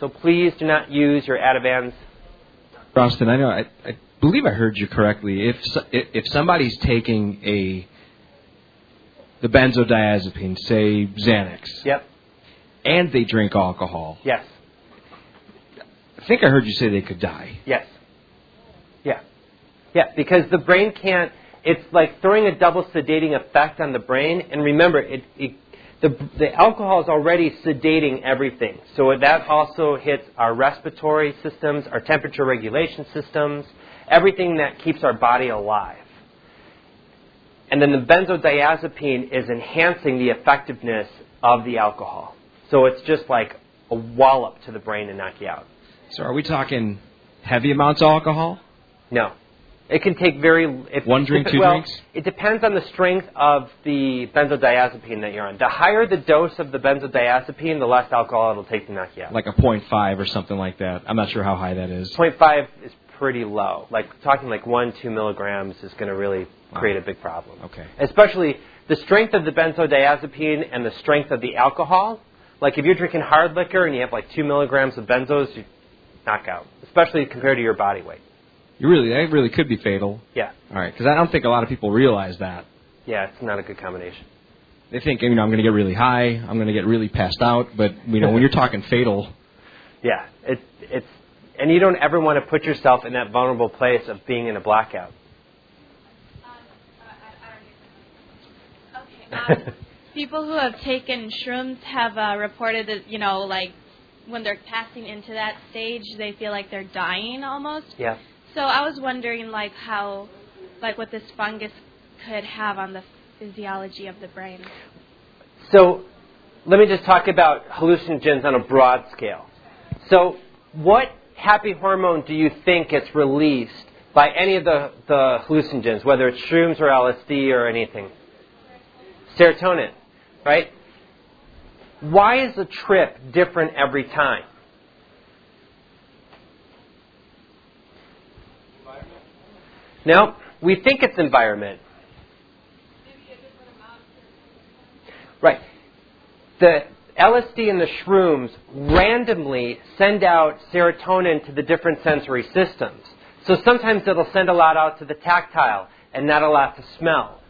So please do not use your Ativans. Austin, I know, I, I believe I heard you correctly. If if somebody's taking a the benzodiazepine, say Xanax, yep, and they drink alcohol, yes, I think I heard you say they could die. Yes. Yeah. Yeah, because the brain can't, it's like throwing a double sedating effect on the brain. And remember, it, it, the, the alcohol is already sedating everything. So that also hits our respiratory systems, our temperature regulation systems, everything that keeps our body alive. And then the benzodiazepine is enhancing the effectiveness of the alcohol. So it's just like a wallop to the brain to knock you out. So are we talking heavy amounts of alcohol? No. It can take very... It, One drink, it, two well, drinks? It depends on the strength of the benzodiazepine that you're on. The higher the dose of the benzodiazepine, the less alcohol it'll take to knock you out. Like a point five or something like that. I'm not sure how high that is. point five is pretty low. Like, talking like one, two milligrams is going to really create a big problem. Okay. Especially the strength of the benzodiazepine and the strength of the alcohol. Like if you're drinking hard liquor and you have like two milligrams of benzos, you knock out, especially compared to your body weight. You really, that really could be fatal. Yeah. All right, because I don't think a lot of people realize that. Yeah, it's not a good combination. They think, you know, I'm going to get really high, I'm going to get really passed out, but, you know, when you're talking fatal. Yeah, it, it's, and you don't ever want to put yourself in that vulnerable place of being in a blackout. Okay. Um, people who have taken shrooms have uh, reported that, you know, like when they're passing into that stage, they feel like they're dying almost. Yeah. So I was wondering, like, how, like, what this fungus could have on the physiology of the brain. So let me just talk about hallucinogens on a broad scale. So what happy hormone do you think gets released by any of the, the hallucinogens, whether it's shrooms or L S D or anything? Serotonin, right? Why is the trip different every time? No, we think it's environment. Right. The L S D and the shrooms randomly send out serotonin to the different sensory systems. So sometimes it'll send a lot out to the tactile and not a lot to smell.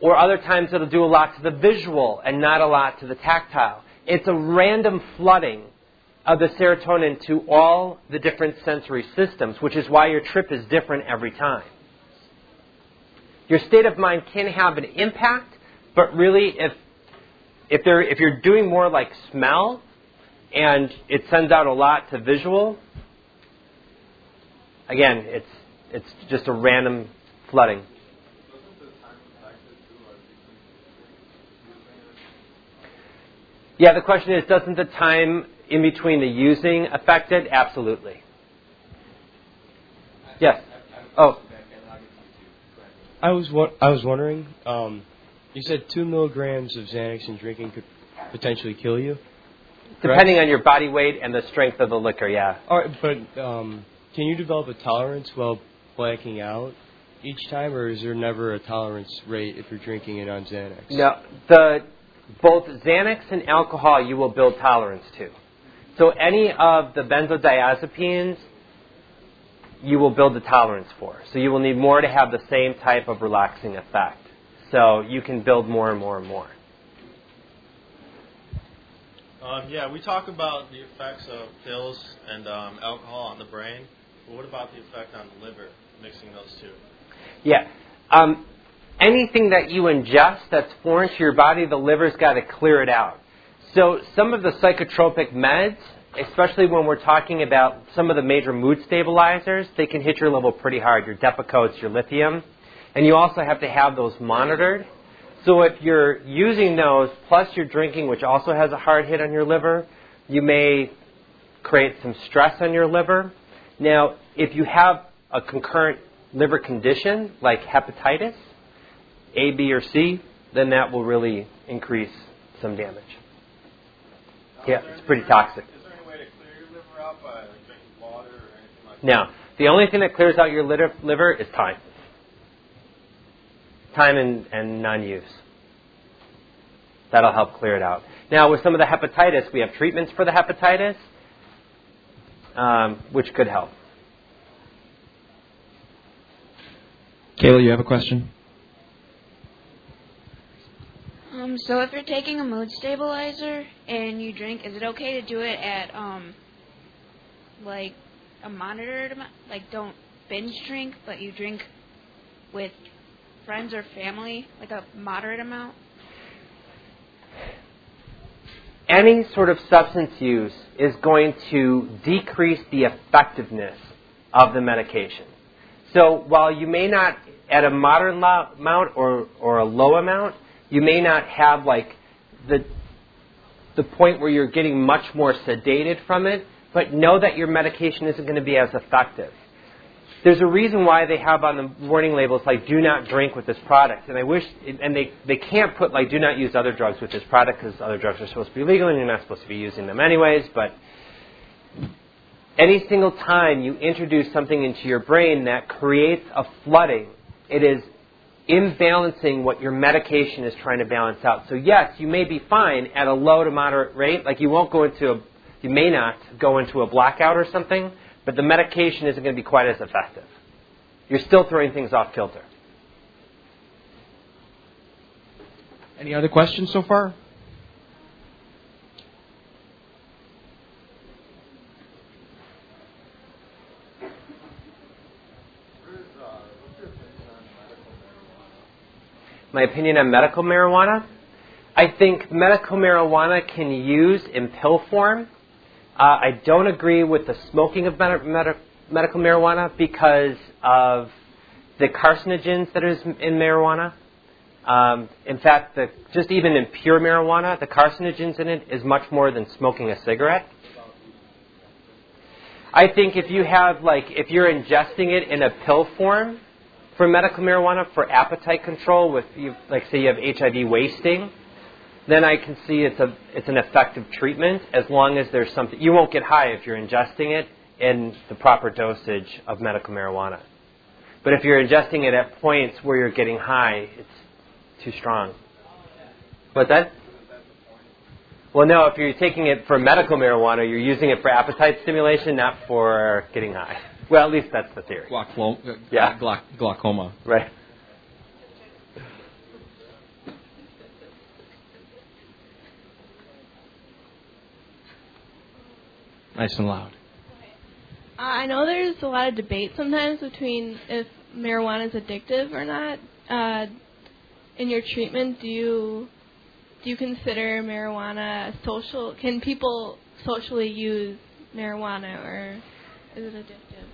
Or other times it'll do a lot to the visual and not a lot to the tactile. It's a random flooding of the serotonin to all the different sensory systems, which is why your trip is different every time. Your state of mind can have an impact, but really if If, there, if you're doing more like smell and it sends out a lot to visual, again, it's it's just a random flooding. Yeah, the question is, doesn't the time in between the using affect it? Absolutely. Yes. Oh. I was, I was wondering... Um, You said two milligrams of Xanax and drinking could potentially kill you? Correct? Depending on your body weight and the strength of the liquor, yeah. All right, but um, can you develop a tolerance while blacking out each time, or is there never a tolerance rate if you're drinking it on Xanax? No, the, both Xanax and alcohol you will build tolerance to. So any of the benzodiazepines you will build the tolerance for. So you will need more to have the same type of relaxing effect. So you can build more and more and more. Um, yeah, we talk about the effects of pills and um, alcohol on the brain. But what about the effect on the liver, mixing those two? Yeah. Um, anything that you ingest that's foreign to your body, the liver's got to clear it out. So some of the psychotropic meds, especially when we're talking about some of the major mood stabilizers, they can hit your level pretty hard, your Depakotes, your lithium. And you also have to have those monitored. So if you're using those, plus you're drinking, which also has a hard hit on your liver, you may create some stress on your liver. Now, if you have a concurrent liver condition, like hepatitis, A, B, or C, then that will really increase some damage. Yeah, it's pretty toxic. Is there any way to clear your liver out by like, drinking water or anything like that? No. The only thing that clears out your liver is time. Time and, and non-use. That'll help clear it out. Now, with some of the hepatitis, we have treatments for the hepatitis, um, which could help. Kayla, you have a question? Um, so if you're taking a mood stabilizer and you drink, is it okay to do it at, um, like, a monitored, like, don't binge drink, but you drink with friends or family, like a moderate amount? Any sort of substance use is going to decrease the effectiveness of the medication. So while you may not, at a moderate amount or, or a low amount, you may not have like the the point where you're getting much more sedated from it, but know that your medication isn't going to be as effective. There's a reason why they have on the warning labels, like, do not drink with this product. And I wish, and they, they can't put, like, do not use other drugs with this product because other drugs are supposed to be legal and you're not supposed to be using them anyways. But any single time you introduce something into your brain that creates a flooding, it is imbalancing what your medication is trying to balance out. So yes, you may be fine at a low to moderate rate. Like you won't go into a, you may not go into a blackout or something, but the medication isn't going to be quite as effective. You're still throwing things off kilter. Any other questions so far? My opinion on medical marijuana? I think medical marijuana can be used in pill form. Uh, I don't agree with the smoking of med- med- medical marijuana because of the carcinogens that is in marijuana. Um, in fact, the, just even in pure marijuana, the carcinogens in it is much more than smoking a cigarette. I think if you have, like, if you're ingesting it in a pill form, for medical marijuana, for appetite control, with you, like say you have H I V wasting, then I can see it's a it's an effective treatment as long as there's something. You won't get high if you're ingesting it in the proper dosage of medical marijuana. But if you're ingesting it at points where you're getting high, it's too strong. What's that? Well, no, if you're taking it for medical marijuana, you're using it for appetite stimulation, not for getting high. Well, at least that's the theory. Glaucoma. Yeah. Glau- glaucoma. Right. Nice and loud. Uh, I know there's a lot of debate sometimes between if marijuana is addictive or not. Uh, in your treatment, do you do you consider marijuana social? Can people socially use marijuana, or is it addictive?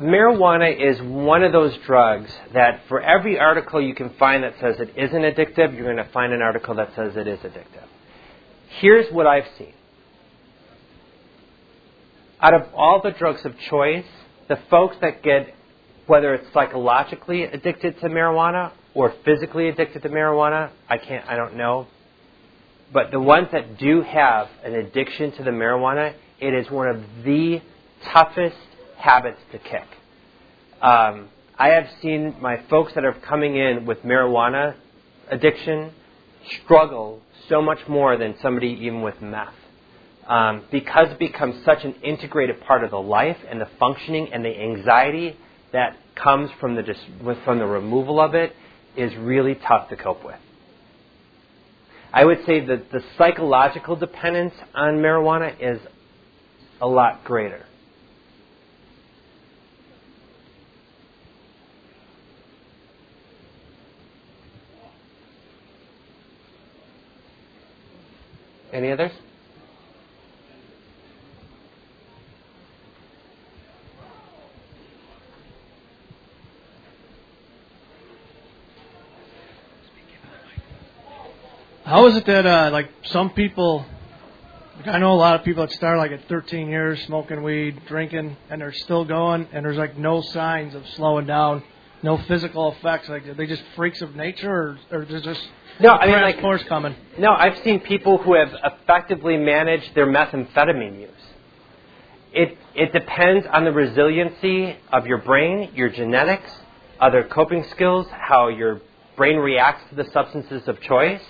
Marijuana is one of those drugs that for every article you can find that says it isn't addictive, you're going to find an article that says it is addictive. Here's what I've seen. Out of all the drugs of choice, the folks that get, whether it's psychologically addicted to marijuana or physically addicted to marijuana, I can't, I don't know. But the ones that do have an addiction to the marijuana, it is one of the toughest habits to kick. Um, I have seen my folks that are coming in with marijuana addiction struggle so much more than somebody even with meth um, because it becomes such an integrated part of the life and the functioning, and the anxiety that comes from the dis- from the removal of it is really tough to cope with. I would say that the psychological dependence on marijuana is a lot greater. Any others? How is it that, uh, like, some people, like I know a lot of people that start, like, at thirteen years, smoking weed, drinking, and they're still going, and there's, like, no signs of slowing down, no physical effects? Like, are they just freaks of nature, or, or they're just... No, I mean, like, force coming. No, I've seen people who have effectively managed their methamphetamine use. It it depends on the resiliency of your brain, your genetics, other coping skills, how your brain reacts to the substances of choice.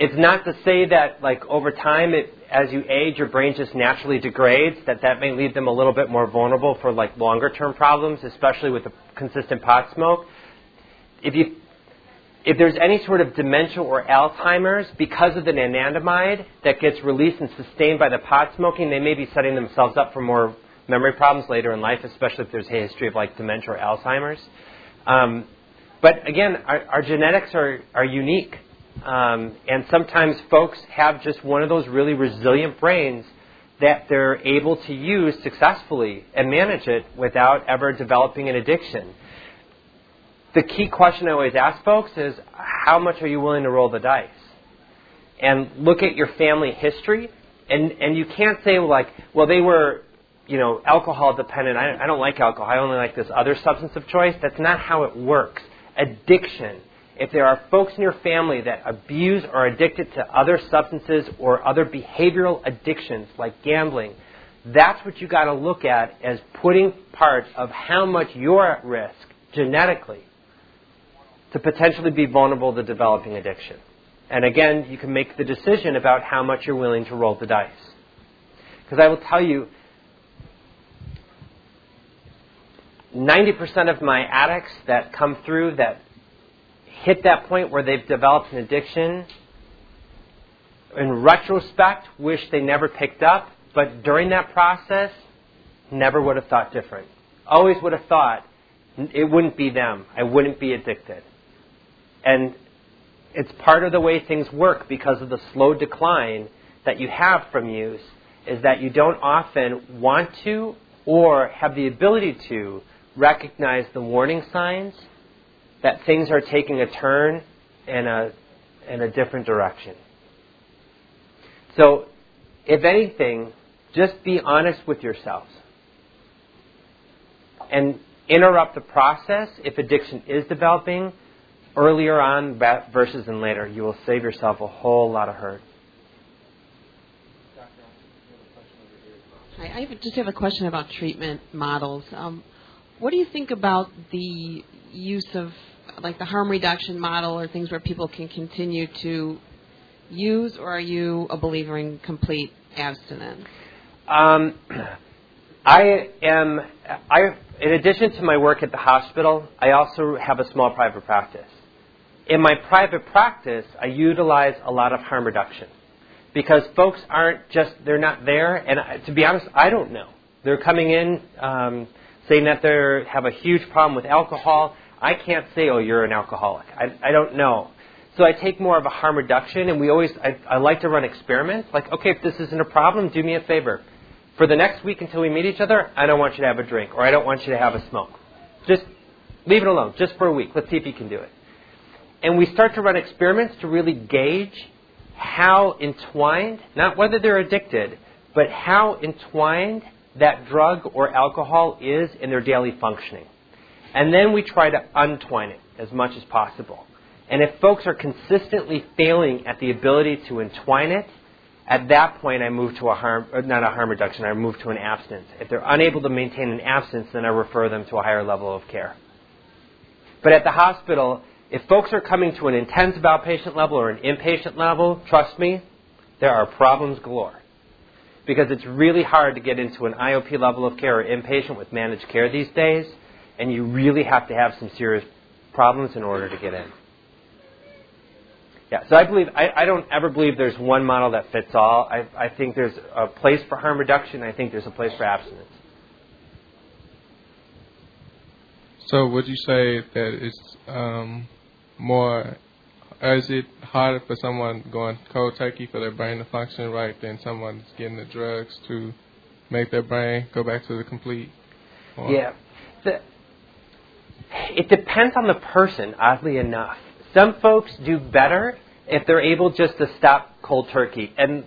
It's not to say that, like, over time, it, as you age, your brain just naturally degrades, that that may leave them a little bit more vulnerable for, like, longer-term problems, especially with the consistent pot smoke. If you... If there's any sort of dementia or Alzheimer's, because of the anandamide that gets released and sustained by the pot smoking, they may be setting themselves up for more memory problems later in life, especially if there's a history of, like, dementia or Alzheimer's. Um, but, again, our, our genetics are, are unique. Um, and sometimes folks have just one of those really resilient brains that they're able to use successfully and manage it without ever developing an addiction. The key question I always ask folks is, how much are you willing to roll the dice? And look at your family history. And, and you can't say, like, well, they were, you know, alcohol dependent. I, I don't like alcohol. I only like this other substance of choice. That's not how it works. Addiction. If there are folks in your family that abuse or are addicted to other substances or other behavioral addictions like gambling, that's what you got to look at as putting part of how much you're at risk genetically to potentially be vulnerable to developing addiction. And again, you can make the decision about how much you're willing to roll the dice. Because I will tell you, ninety percent of my addicts that come through that hit that point where they've developed an addiction, in retrospect, wish they never picked up, but during that process, never would have thought different. Always would have thought, it wouldn't be them. I wouldn't be addicted. And it's part of the way things work because of the slow decline that you have from use is that you don't often want to or have the ability to recognize the warning signs that things are taking a turn in a, in a different direction. So, if anything, just be honest with yourselves and interrupt the process if addiction is developing earlier on versus in later. You will save yourself a whole lot of hurt. Hi, I just have a question about treatment models. Um, what do you think about the use of like the harm reduction model or things where people can continue to use, or are you a believer in complete abstinence? Um, I am, I, in addition to my work at the hospital, I also have a small private practice. In my private practice, I utilize a lot of harm reduction because folks aren't just, they're not there. And I, to be honest, I don't know. They're coming in um, saying that they have a huge problem with alcohol. I can't say, oh, you're an alcoholic. I, I don't know. So I take more of a harm reduction, and we always, I, I like to run experiments. Like, okay, if this isn't a problem, do me a favor. For the next week until we meet each other, I don't want you to have a drink or I don't want you to have a smoke. Just leave it alone, just for a week. Let's see if you can do it. And we start to run experiments to really gauge how entwined, not whether they're addicted, but how entwined that drug or alcohol is in their daily functioning. And then we try to untwine it as much as possible. And if folks are consistently failing at the ability to entwine it, at that point, I move to a harm, or not a harm reduction, I move to an abstinence. If they're unable to maintain an abstinence, then I refer them to a higher level of care. But at the hospital, if folks are coming to an intensive outpatient level or an inpatient level, trust me, there are problems galore. Because it's really hard to get into an I O P level of care or inpatient with managed care these days, and you really have to have some serious problems in order to get in. Yeah, so I believe I, I don't ever believe there's one model that fits all. I, I think there's a place for harm reduction. I think there's a place for abstinence. So would you say that it's um, more, is it harder for someone going cold turkey for their brain to function right than someone that's getting the drugs to make their brain go back to the complete form? Yeah. The, it depends on the person, oddly enough. Some folks do better if they're able just to stop cold turkey. And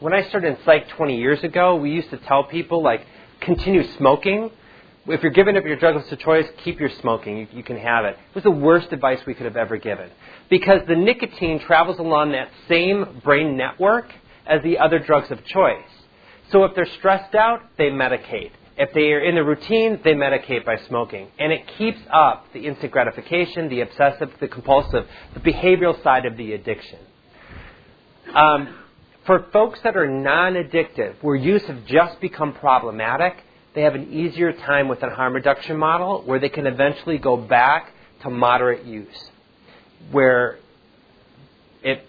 when I started in psych twenty years ago, we used to tell people, like, continue smoking. If you're giving up your drug of choice, keep your smoking. You, you can have it. It was the worst advice we could have ever given. Because the nicotine travels along that same brain network as the other drugs of choice. So if they're stressed out, they medicate. If they are in a routine, they medicate by smoking. And it keeps up the instant gratification, the obsessive, the compulsive, the behavioral side of the addiction. Um, for folks that are non-addictive, where use have just become problematic, they have an easier time with a harm reduction model where they can eventually go back to moderate use, where it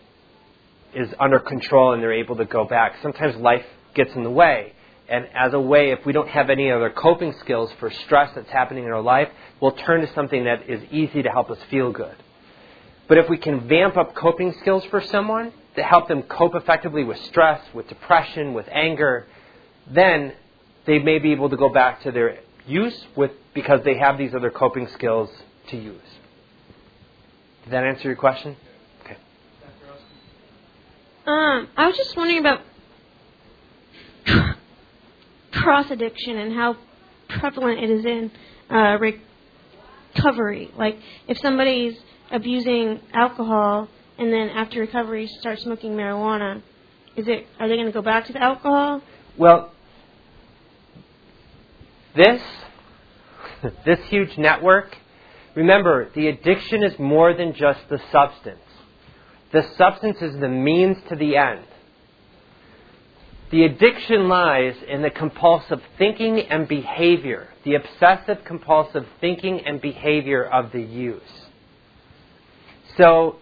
is under control and they're able to go back. Sometimes life gets in the way. And as a way, if we don't have any other coping skills for stress that's happening in our life, we'll turn to something that is easy to help us feel good. But if we can vamp up coping skills for someone to help them cope effectively with stress, with depression, with anger, then they may be able to go back to their use with because they have these other coping skills to use. Did that answer your question? Okay. Um, I was just wondering about cross addiction and how prevalent it is in uh, recovery. Like, if somebody's abusing alcohol and then after recovery starts smoking marijuana, is it are they going to go back to the alcohol? Well, this this huge network Remember, the addiction is more than just the substance. The substance is the means to the end. The addiction lies in the compulsive thinking and behavior, the obsessive compulsive thinking and behavior of the use. So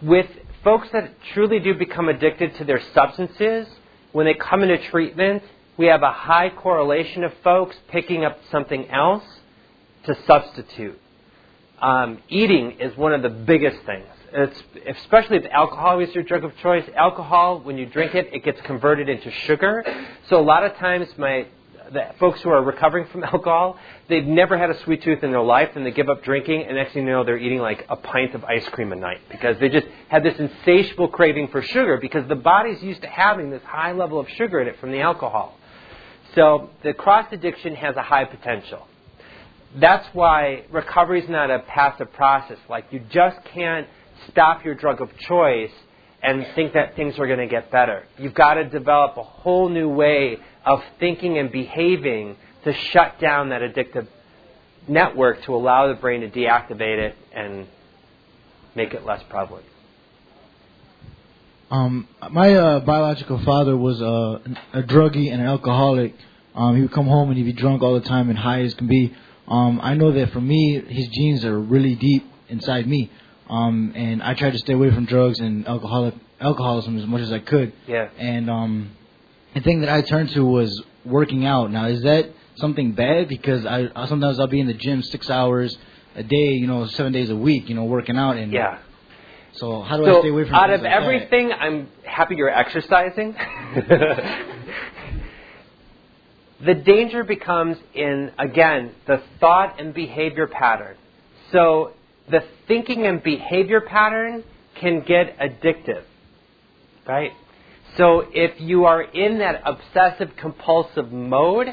with folks that truly do become addicted to their substances, when they come into treatment, we have a high correlation of folks picking up something else to substitute. Um, eating is one of the biggest things. It's, especially if alcohol is your drug of choice. Alcohol, when you drink it, it gets converted into sugar. So a lot of times my the folks who are recovering from alcohol, they've never had a sweet tooth in their life, and they give up drinking, and next thing you know, they're eating like a pint of ice cream a night because they just had this insatiable craving for sugar because the body's used to having this high level of sugar in it from the alcohol. So the cross-addiction has a high potential. That's why recovery is not a passive process. Like, you just can't stop your drug of choice and think that things are going to get better. You've got to develop a whole new way of thinking and behaving to shut down that addictive network to allow the brain to deactivate it and make it less prevalent. Um, my uh, biological father was a, a druggie and an alcoholic. Um, he would come home and he'd be drunk all the time and high as can be. Um, I know that for me, his genes are really deep inside me. Um, and I tried to stay away from drugs and alcoholic alcoholism as much as I could. Yeah. And um, the thing that I turned to was working out. Now, is that something bad? Because I, I sometimes I'll be in the gym six hours a day, you know, seven days a week, you know, working out. And yeah. So how do so I stay away from out of like everything, that? I'm happy you're exercising. The danger becomes in, again, the thought and behavior pattern. So the thinking and behavior pattern can get addictive, right? So if you are in that obsessive compulsive mode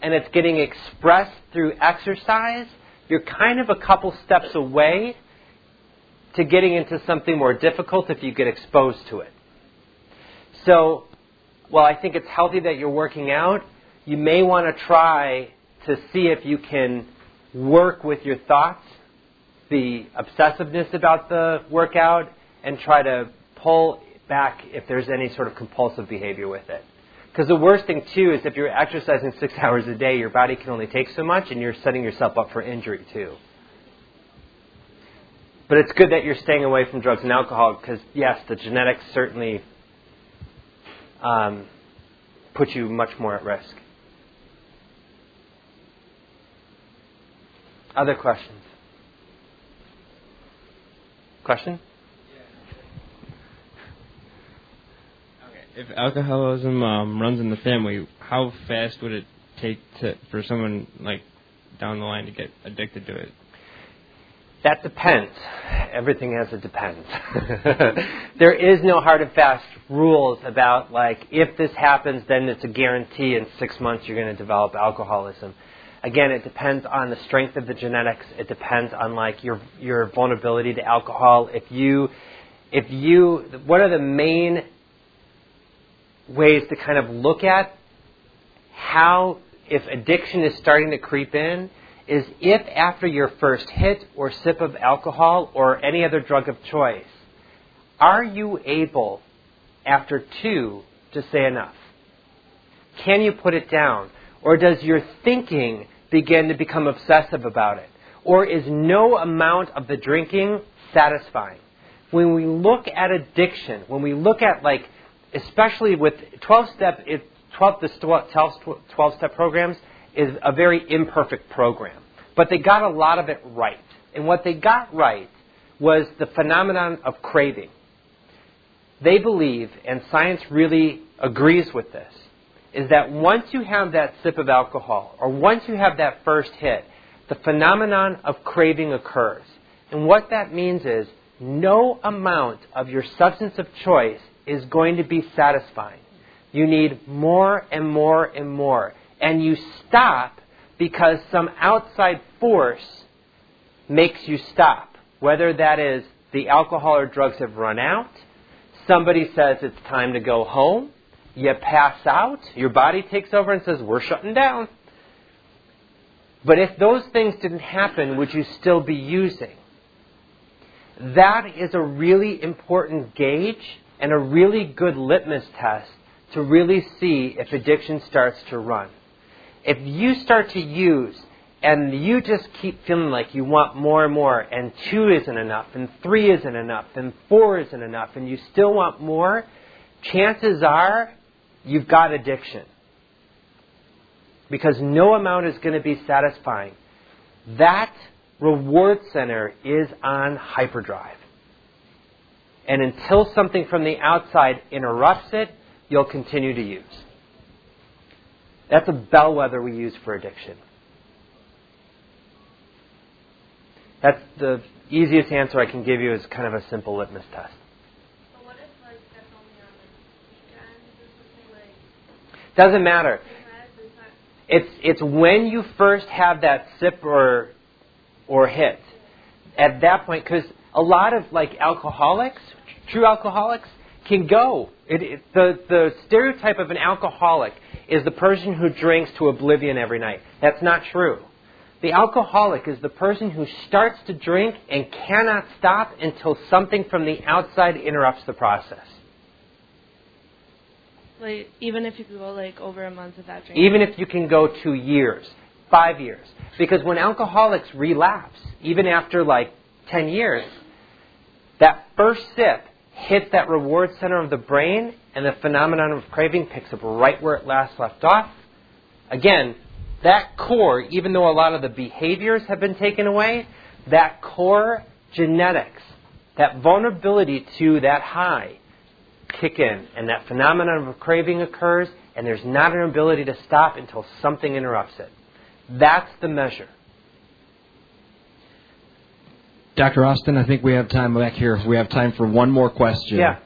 and it's getting expressed through exercise, you're kind of a couple steps away to getting into something more difficult if you get exposed to it. So while I think it's healthy that you're working out, you may want to try to see if you can work with your thoughts, the obsessiveness about the workout, and try to pull back if there's any sort of compulsive behavior with it. Because the worst thing, too, is if you're exercising six hours a day, your body can only take so much, and you're setting yourself up for injury, too. But it's good that you're staying away from drugs and alcohol because, yes, the genetics certainly um, put you much more at risk. Other questions? Question? Okay. If alcoholism um, runs in the family, how fast would it take to, for someone like down the line to get addicted to it? That depends. Everything has a depends. There is no hard and fast rules about like if this happens, then it's a guarantee in six months you're going to develop alcoholism. Again, it depends on the strength of the genetics. It depends on like your your vulnerability to alcohol. If you, if you, what are the main ways to kind of look at how if addiction is starting to creep in is if after your first hit or sip of alcohol or any other drug of choice, are you able after two to say enough? Can you put it down? Or does your thinking begin to become obsessive about it? Or is no amount of the drinking satisfying? When we look at addiction, when we look at like, especially with twelve-step, twelve, the twelve-step programs is a very imperfect program. But they got a lot of it right. And what they got right was the phenomenon of craving. They believe, and science really agrees with this, is that once you have that sip of alcohol or once you have that first hit, the phenomenon of craving occurs. And what that means is no amount of your substance of choice is going to be satisfying. You need more and more and more. And you stop because some outside force makes you stop, whether that is the alcohol or drugs have run out, somebody says it's time to go home, you pass out, your body takes over and says, we're shutting down. But if those things didn't happen, would you still be using? That is a really important gauge and a really good litmus test to really see if addiction starts to run. If you start to use and you just keep feeling like you want more and more, and two isn't enough, and three isn't enough, and four isn't enough, and you still want more, chances are you've got addiction. Because no amount is going to be satisfying. That reward center is on hyperdrive. And until something from the outside interrupts it, you'll continue to use. That's a bellwether we use for addiction. That's the easiest answer I can give you, is kind of a simple litmus test. But what if, like, that's only on the weekends or something, like... Doesn't matter. It's it's when you first have that sip or or hit. At that point, because a lot of, like, alcoholics, true alcoholics, can go. It, it, the, the stereotype of an alcoholic is the person who drinks to oblivion every night. That's not true. The alcoholic is the person who starts to drink and cannot stop until something from the outside interrupts the process. Like, even if you can go, like, over a month without drinking? Even if you can go two years, five years. Because when alcoholics relapse, even after, like, ten years, that first sip hits that reward center of the brain, and the phenomenon of craving picks up right where it last left off. Again, that core, even though a lot of the behaviors have been taken away, that core genetics, that vulnerability to that high, kick in, and that phenomenon of craving occurs, and there's not an ability to stop until something interrupts it. That's the measure. Doctor Osten, I think we have time back here. We have time for one more question. Yeah.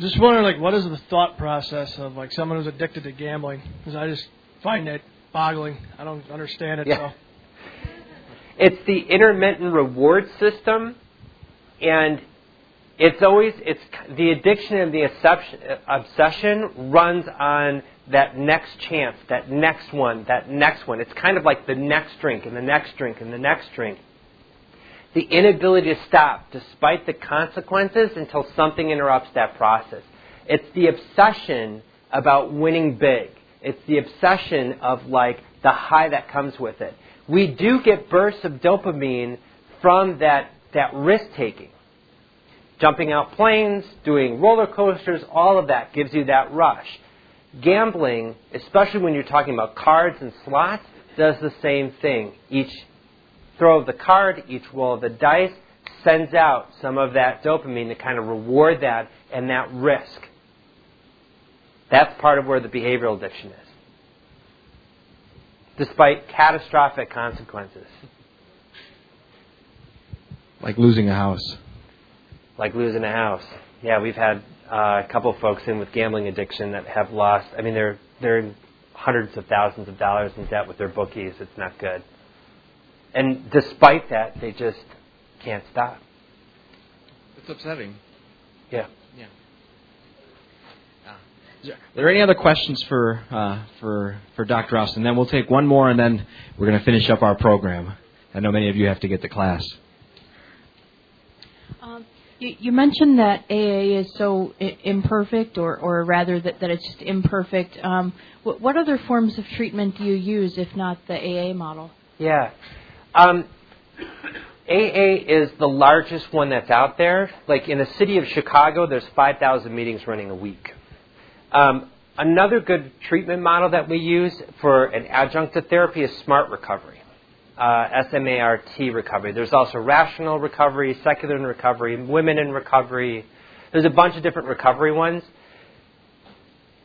Just wondering, like, what is the thought process of, like, someone who's addicted to gambling? Because I just find that boggling. I don't understand it. Yeah. So. It's the intermittent reward system, and it's always, it's the addiction and the obsession runs on that next chance, that next one, that next one. It's kind of like the next drink and the next drink and the next drink. The inability to stop despite the consequences until something interrupts that process. It's the obsession about winning big. It's the obsession of, like, the high that comes with it. We do get bursts of dopamine from that, that risk-taking. Jumping out planes, doing roller coasters, all of that gives you that rush. Gambling, especially when you're talking about cards and slots, does the same thing. Each throw of the card, each roll of the dice sends out some of that dopamine to kind of reward that and that risk. That's part of where the behavioral addiction is, despite catastrophic consequences. Like losing a house. Like losing a house. Yeah, we've had uh, a couple folks in with gambling addiction that have lost, I mean, they're, they're in hundreds of thousands of dollars in debt with their bookies. It's not good. And despite that, they just can't stop. It's upsetting. Yeah. Yeah. Are there any other questions for uh, for for Doctor Osten? And then we'll take one more, and then we're going to finish up our program. I know many of you have to get to class. Um, you, you mentioned that A A is so I- imperfect, or, or rather that, that it's just imperfect. Um, what, what other forms of treatment do you use, if not the A A model? Yeah. Um, A A is the largest one that's out there. Like in the city of Chicago, there's five thousand meetings running a week. Um, another good treatment model that we use for an adjunct to therapy is SMART Recovery, uh, S M A R T Recovery. There's also rational recovery, secular in recovery, women in recovery. There's a bunch of different recovery ones.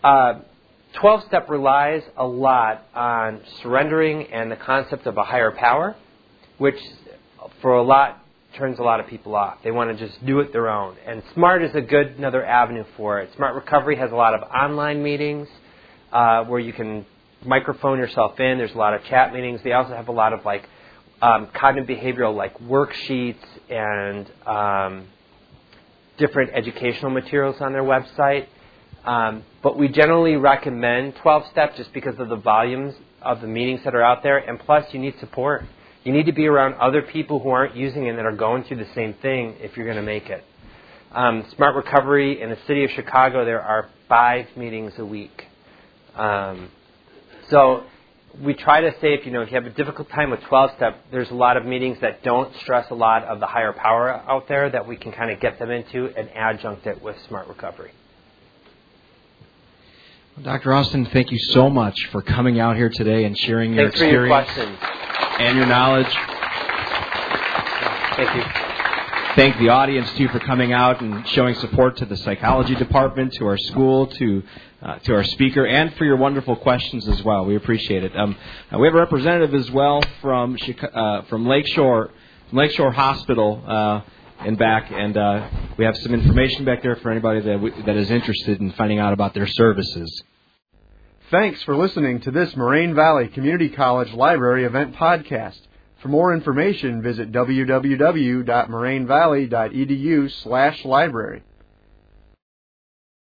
Uh, twelve-step relies a lot on surrendering and the concept of a higher power, which for a lot turns a lot of people off. They want to just do it their own. And SMART is a good another avenue for it. SMART Recovery has a lot of online meetings uh, where you can microphone yourself in. There's a lot of chat meetings. They also have a lot of like um, cognitive behavioral like worksheets and um, different educational materials on their website. Um, but we generally recommend twelve-step just because of the volumes of the meetings that are out there. And plus, you need support. You need to be around other people who aren't using it and that are going through the same thing if you're going to make it. Um, SMART Recovery in the city of Chicago, there are five meetings a week. Um, so we try to say if you know if you have a difficult time with twelve-step, there's a lot of meetings that don't stress a lot of the higher power out there that we can kind of get them into and adjunct it with SMART Recovery. Well, Doctor Osten, thank you so much for coming out here today and sharing your Thanks experience for your and your knowledge. Thank you. Thank the audience, too, for coming out and showing support to the psychology department, to our school, to uh, to our speaker, and for your wonderful questions as well. We appreciate it. Um, we have a representative as well from Chica- uh, from Lakeshore from Lakeshore Hospital uh, and back, and uh, we have some information back there for anybody that w- that is interested in finding out about their services. Thanks for listening to this Moraine Valley Community College Library Event Podcast. For more information, visit w w w dot moraine valley dot e d u slash library.